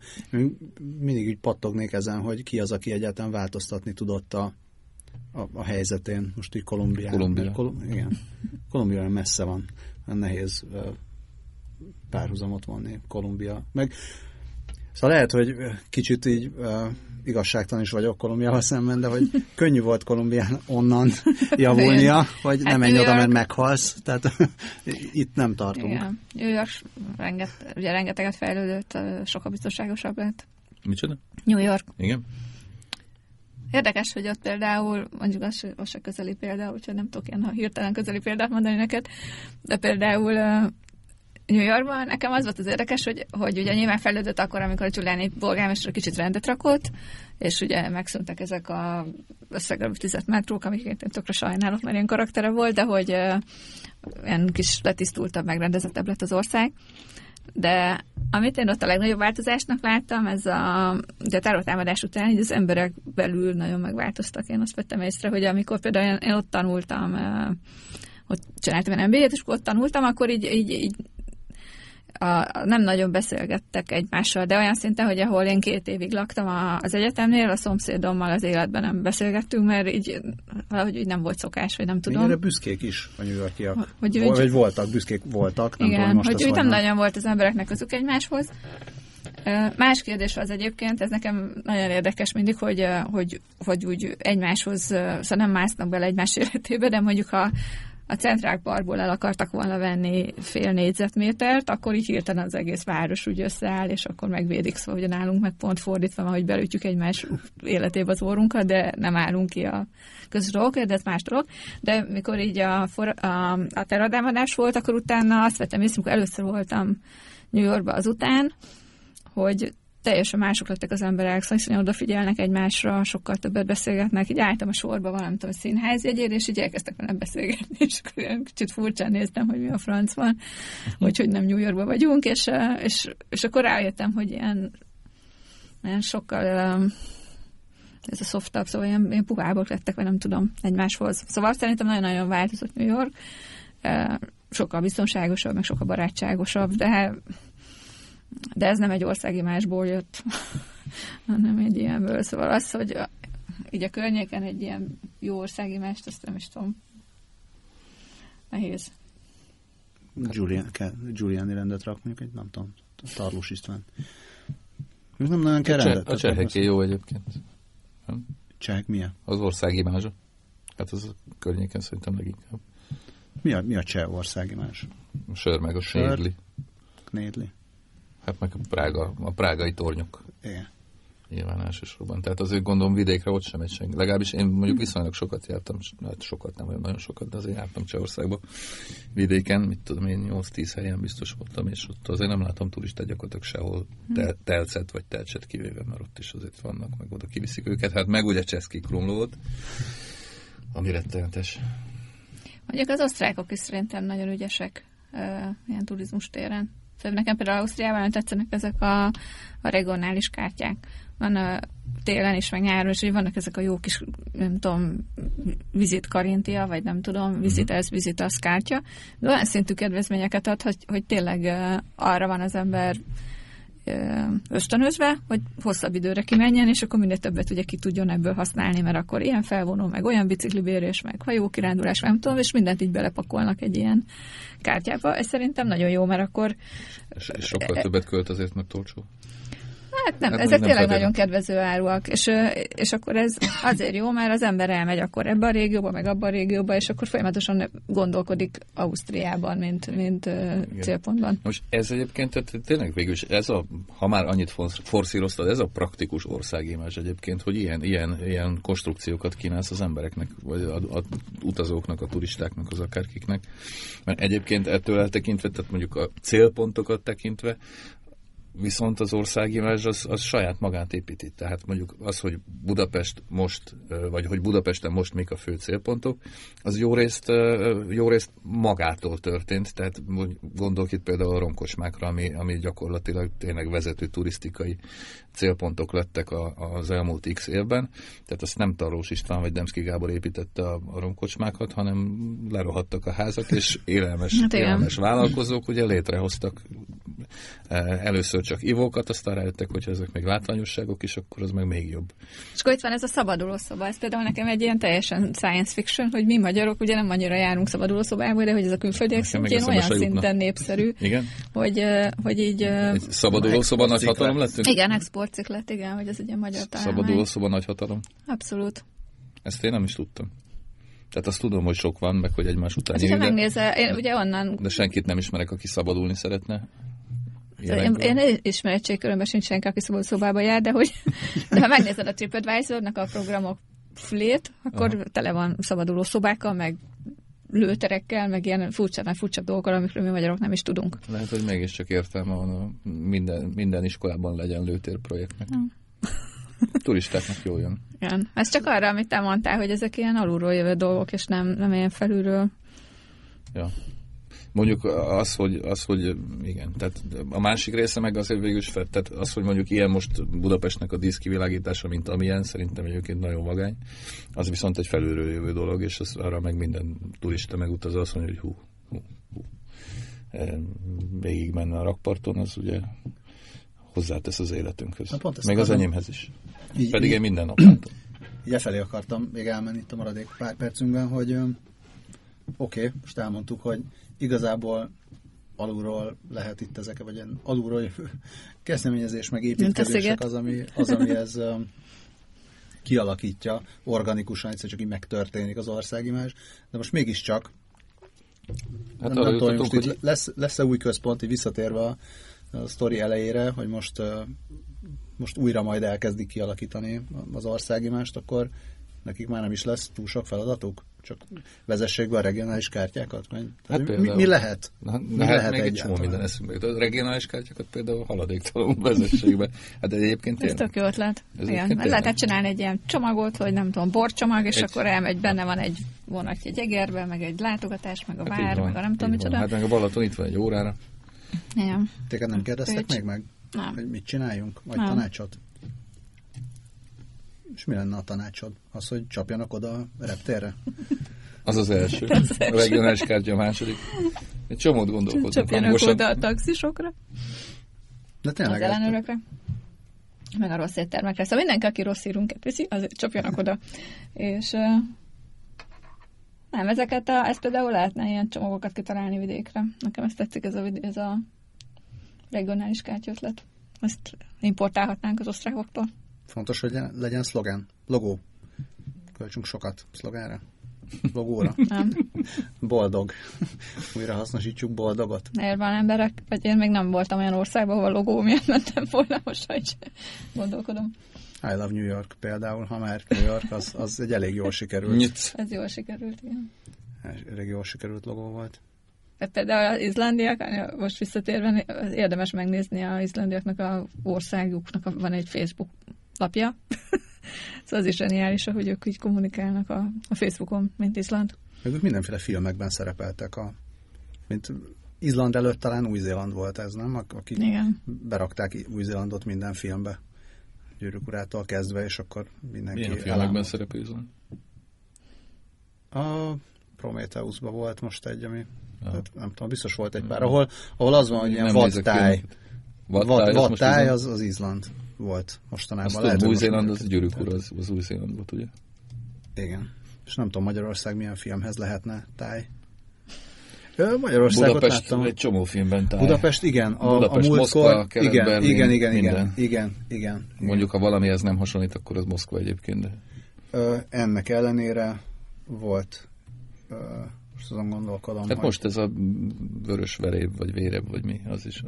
Mindig így pattognék ezen, hogy ki az, aki egyáltalán változtatni tudott a helyzetén. Most így Kolumbia olyan messze van. Nehéz párhuzamot vonni Kolumbia. Meg szóval lehet, hogy kicsit így igazságtalan is vagyok Kolumbiával szemben, de hogy könnyű volt Kolumbián onnan javulnia, hogy hát nem menj oda, mert meghalsz. Tehát itt nem tartunk. Igen. New York rengeteget fejlődött, sokkal biztonságosabb lett. Micsoda? New York. Igen. Érdekes, hogy ott például, mondjuk az se közeli példa, úgyhogy nem tudok ilyen hirtelen közeli példát mondani neked, de például... New Yorkban nekem az volt az érdekes, hogy ugye nyilván fejlődött akkor, amikor a Giuliani polgármester kicsit rendet rakott, és ugye megszűntek ezek a összegröbített metrók, amiket én tökre sajnálok, mert ilyen karaktere volt, de hogy ilyen kis letisztultabb, megrendezettebb lett az ország. De amit én ott a legnagyobb változásnak láttam, ez a terrortámadás után, így az emberek belül nagyon megváltoztak. Én azt vettem észre, hogy amikor például én ott tanultam, ott csináltam egy MBA-t, és ott tanultam, akkor így nem nagyon beszélgettek egymással, de olyan szinten, hogy ahol én 2 évig laktam az egyetemnél, a szomszédommal az életben nem beszélgettünk, mert így valahogy így nem volt szokás, vagy nem tudom. Mennyire büszkék is a New Yorkiak. Vagy voltak, büszkék voltak. Nem igen, tudom, most hogy úgy nem nagyon volt az embereknek közük egymáshoz. Más kérdés az egyébként, ez nekem nagyon érdekes mindig, hogy úgy egymáshoz, szóval nem másznak bele egymás életébe, de mondjuk a Central Parkból el akartak volna venni fél négyzetmétert, akkor így hirtelen az egész város úgy összeáll, és akkor megvédik, szóval ugye nálunk meg pont fordítva van, hogy belütjük egymás életébe az orrunkat, de nem állunk ki a közös dolgokért, de ez más dolog. De mikor így a terrortámadás volt, akkor utána azt vettem észre, amikor először voltam New Yorkban azután, hogy teljesen mások lettek az emberek, szóval odafigyelnek egymásra, sokkal többet beszélgetnek, így álltam a sorba valamint a színházjegyért, és így elkezdtek velem beszélgetni, és kicsit furcsán néztem, hogy mi a franc van, hogy nem New Yorkban vagyunk, és akkor rájöttem, hogy ilyen sokkal ez a softabb, szóval ilyen puhábbak lettek, vagy nem tudom, egymáshoz. Szóval szerintem nagyon-nagyon változott New York, sokkal biztonságosabb, meg sokkal barátságosabb, de ez nem egy országimásból jött, hanem egy ilyenből. Szóval az, hogy így a környéken egy ilyen jó országimást, azt nem is tudom. Nehéz. Giuliani rendet rak, mondjuk egy, nem tudom, Tarlós István. Most nem nagyon kell rendet. A cseheké jó egyébként. Csehek milyen? Az országimázsa. Hát az a környéken szerintem leginkább. Mi a cseh országimás? A sör meg a sörli. Nédli. Hát meg a prágai tornyok. Igen. Nyilván elsősorban. Tehát azért gondolom vidékre ott sem megy senki. Legalábbis én mondjuk viszonylag sokat jártam, hát sokat nem, vagy nagyon sokat, de azért jártam Csehországba vidéken, mit tudom én, 8-10 helyen biztos voltam, és ott azért nem láttam turistát gyakorlatilag sehol, telcet vagy telcset kivéve, mert ott is azért vannak, meg oda kiviszik őket. Hát meg ugye Cseszki Krumlovot, ami rettenetes. Mondjuk az osztrákok is szerintem nagyon ügyesek ilyen turizmus téren. Szóval nekem például Ausztriában tetszenek ezek a regionális kártyák. Van a télen is, meg nyáron is, hogy vannak ezek a jó kis, nem tudom, vizit karintia, vagy nem tudom, vizit az kártya. De olyan szintű kedvezményeket ad, hogy tényleg arra van az ember ösztönözve, hogy hosszabb időre kimenjen, és akkor minél többet ugye ki tudjon ebből használni, mert akkor ilyen felvonó, meg olyan biciklibérés, meg hajókirándulás, nem tudom, és mindent így belepakolnak egy ilyen kártyába. Ez szerintem nagyon jó, mert akkor... És sokkal többet költ azért, meg olcsó. Hát nem, hát ezek nem tényleg nagyon kedvező áruak, és akkor ez azért jó, mert az ember elmegy akkor ebbe a régióba, meg abba a régióba, és akkor folyamatosan gondolkodik Ausztriában, mint célpontban. Most ez egyébként, tehát tényleg végül is ez a, ha már annyit forszíroztad, ez a praktikus országimázs egyébként, hogy ilyen konstrukciókat kínálsz az embereknek, vagy a utazóknak, a turistáknak, az akárkiknek. Mert egyébként ettől eltekintve, tehát mondjuk a célpontokat tekintve, viszont az országimázs az saját magát építi. Tehát mondjuk az, hogy Budapest most, vagy hogy Budapesten most mik a fő célpontok, az jó részt magától történt. Tehát gondolok itt például a romkocsmákra, ami gyakorlatilag tényleg vezető turisztikai célpontok lettek az elmúlt x évben. Tehát azt nem Tarlós István vagy Demszky Gábor építette a romkocsmákat, hanem lerohadtak a házak, és élelmes vállalkozók ugye létrehoztak először csak ivókat, aztán rájöttek, hogyha ezek még látványosságok is, akkor az meg még jobb. És akkor itt van ez a szabadulószoba. Ez például nekem egy ilyen teljesen science fiction, hogy mi magyarok ugye nem annyira járunk szabadulószobába, de hogy ez a külföldiek szintjén olyan szinten népszerű, hogy így... Egy szabadulószoba nagy hatalom lettünk? Igen, exportcikk lett, igen, hogy ez ugye magyar találmány. Szabadulószoba nagy hatalom? Abszolút. Ezt én nem is tudtam. Tehát azt tudom, hogy sok van, meg hogy egymás után onnan. De senkit nem ismerek, aki szabadulni szeretne. Én ismeretségkörömben sincs senki, aki szabadulószobába jár, de ha megnézed a TripAdvisor-nak a programok fülét, akkor tele van szabadulószobákkal, meg lőterekkel, meg ilyen furcsa dolgokkal, amikről mi magyarok nem is tudunk. Lehet, hogy mégiscsak értelme van a minden iskolában legyen lőtérprojektnek. Turistáknak jól jön. Igen. Ez csak arra, amit te mondtál, hogy ezek ilyen alulról jövő dolgok, és nem ilyen felülről. Ja. Mondjuk az, hogy igen, tehát a másik része meg azért végül is fett, tehát az, hogy mondjuk ilyen most Budapestnek a díszkivilágítása, mint amilyen, szerintem egyébként nagyon vagány, az viszont egy felülről jövő dolog, és az arra meg minden turista megutazza, azt mondja, hogy hú. Végig menne a rakparton, az ugye hozzátesz az életünkhöz. Még az enyémhez is. Pedig én minden nap látom. Így efelé akartam még elmenni itt a maradék pár percünkben, hogy oké, most elmondtuk, hogy igazából alulról lehet itt ezek, vagy ilyen alulról jövő kezdeményezés, meg építkezések az, ami ez kialakítja organikusan, egyszer csak így megtörténik az országimázs, de most mégiscsak nem tudom, most hogy lesz-e új központ, így visszatérve a sztori elejére, hogy most újra majd elkezdik kialakítani az országimást, akkor nekik már nem is lesz túl sok feladatuk? Csak vezessék be a regionális kártyákat? Hát például, mi lehet? Mi lehet még egy csomó minden eszünkbe jut. A regionális kártyákat például haladéktalanul vezessék be. Hát egyébként ez tök jó ötlet. Lehet csinálni egy ilyen csomagot, hogy nem tudom, borcsomag, és akkor elmegy, benne van egy vonatjegy Egerben, meg egy látogatás, meg a vár, meg a nem tudom micsoda. Hát meg a Balaton itt van egy órára. Igen. Téged nem kérdeztek még meg? Nem. Hogy mit csináljunk? Vagy tanácsot? És mi lenne a tanácsod? Az, hogy csapjanak oda a reptérre? Az az első. A regionális kártya a második. Egy csomót gondolkodnak. Csapjanak oda a taxisokra. De tényleg. Az ellenőrökre. Meg a rossz éttermekre. Szóval mindenki, aki rossz írunket viszi, az csapjanak oda. És nem, ezt például lehetne ilyen csomagokat kitalálni vidékre. Nekem ezt tetszik, ez a regionális kártya ötlet. Ezt importálhatnánk az osztrákoktól. Fontos, hogy legyen szlogán, logó. Költsünk sokat szlogánra, logóra. Boldog. Újra hasznosítsuk boldogot. Miért van emberek? Vagy én még nem voltam olyan országban, ahol a logó miatt mentem volna, most is gondolkodom. I love New York például, ha már New York, az egy elég jól sikerült. Ez jól sikerült, igen. Elég jól sikerült logó volt. Például az izlandiak, most visszatérve, érdemes megnézni az izlandiaknak, az országuknak van egy Facebook lapja. Szóval az is zseniális, ahogy ők így kommunikálnak a Facebookon, mint Izland. Ők mindenféle filmekben szerepeltek. Mint Izland előtt talán Új-Zéland volt ez, nem? Akik igen. Berakták Új-Zélandot minden filmbe. Gyűrűk urától kezdve, és akkor mindenki... Milyen filmekben szerepel Izland? A Prometheusban volt most egy, ami... Tehát, nem tudom, biztos volt egy pár, ahol az van, hogy ilyen vadtáj Vattály az Izland volt mostanában. Azt tudom, Új-Zéland az Gyűrűk Ura, az Új-Zéland volt, ugye? Igen. És nem tudom, Magyarország milyen filmhez lehetne táj. Magyarországot Budapest láttam. Budapest egy csomó filmben táj. Budapest, igen. Budapest, Moszkva, Berlin, igen. Mondjuk, ha valamihez nem hasonlít, akkor az Moszkva egyébként. De... ennek ellenére volt... most azon gondolkodom, hát hogy... most ez a vörös veréb, vagy vérebb, vagy mi, az is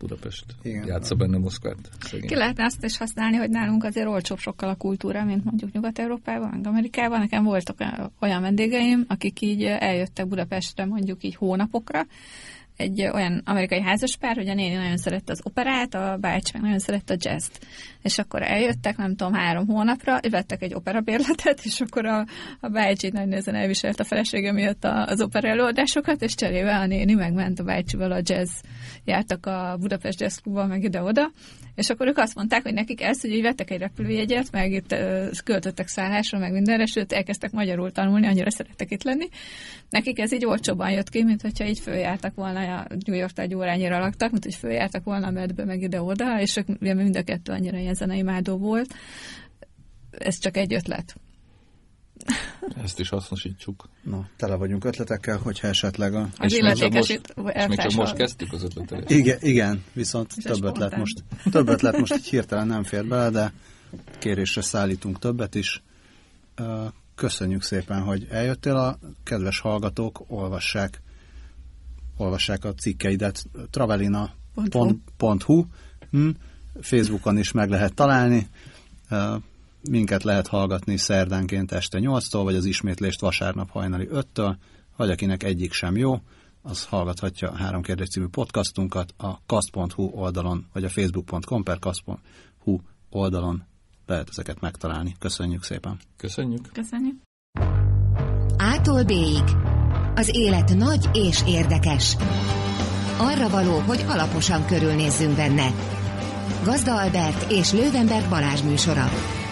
Budapest. Igen. Játsza benne Moszkvát. Szegény. Ki lehetne azt is használni, hogy nálunk azért olcsóbb sokkal a kultúra, mint mondjuk Nyugat-Európában, Amerikában. Nekem voltak olyan vendégeim, akik így eljöttek Budapestre mondjuk így hónapokra. Egy olyan amerikai házaspár, hogy a néni nagyon szerette az operát, a bácsi meg nagyon szerette a jazzt. És akkor eljöttek, nem tudom, 3 hónapra, vettek egy operabérletet, és akkor a bácsi nagy nehezen elviselt a felesége miatt az opera előadásokat, és cserébe a néni megment a bácsival a jazz. Jártak a Budapest Jazz Klubban, meg ide-oda, és akkor ők azt mondták, hogy nekik ezt, hogy így vettek egy repülőjegyet, meg itt költöttek szállásra, meg mindenre, sőt, elkezdtek magyarul tanulni, annyira szerettek itt lenni. Nekik ez így olcsóban jött ki, mint hogyha így följártak volna, a New York-t egy órányira laktak, mint hogy följártak volna a medbe, meg ide-oda, és ők mind a kettő annyira ilyen zeneimádó volt. Ez csak egy ötlet. Ezt is hasznosítsuk. Na, tele vagyunk ötletekkel, hogyha esetleg a... Az illetékesít... És még csak most kezdtük az ötletet. Igen, viszont több ötlet most így hirtelen nem fér bele, de kérésre szállítunk többet is. Köszönjük szépen, hogy eljöttél. A kedves hallgatók olvassák a cikkeidet Travelina.hu Facebookon is meg lehet találni. Minket lehet hallgatni szerdánként este 8-tól, vagy az ismétlést vasárnap hajnali 5-től, vagy akinek egyik sem jó, az hallgathatja a 3 kérdés című podcastunkat a Kast.hu oldalon, vagy a facebook.com/Kast.hu oldalon lehet ezeket megtalálni. Köszönjük szépen! Köszönjük! A-tól B-ig. Az élet nagy és érdekes. Arra való, hogy alaposan körülnézzünk benne. Gazda Albert és Lővenberg Balázs műsora.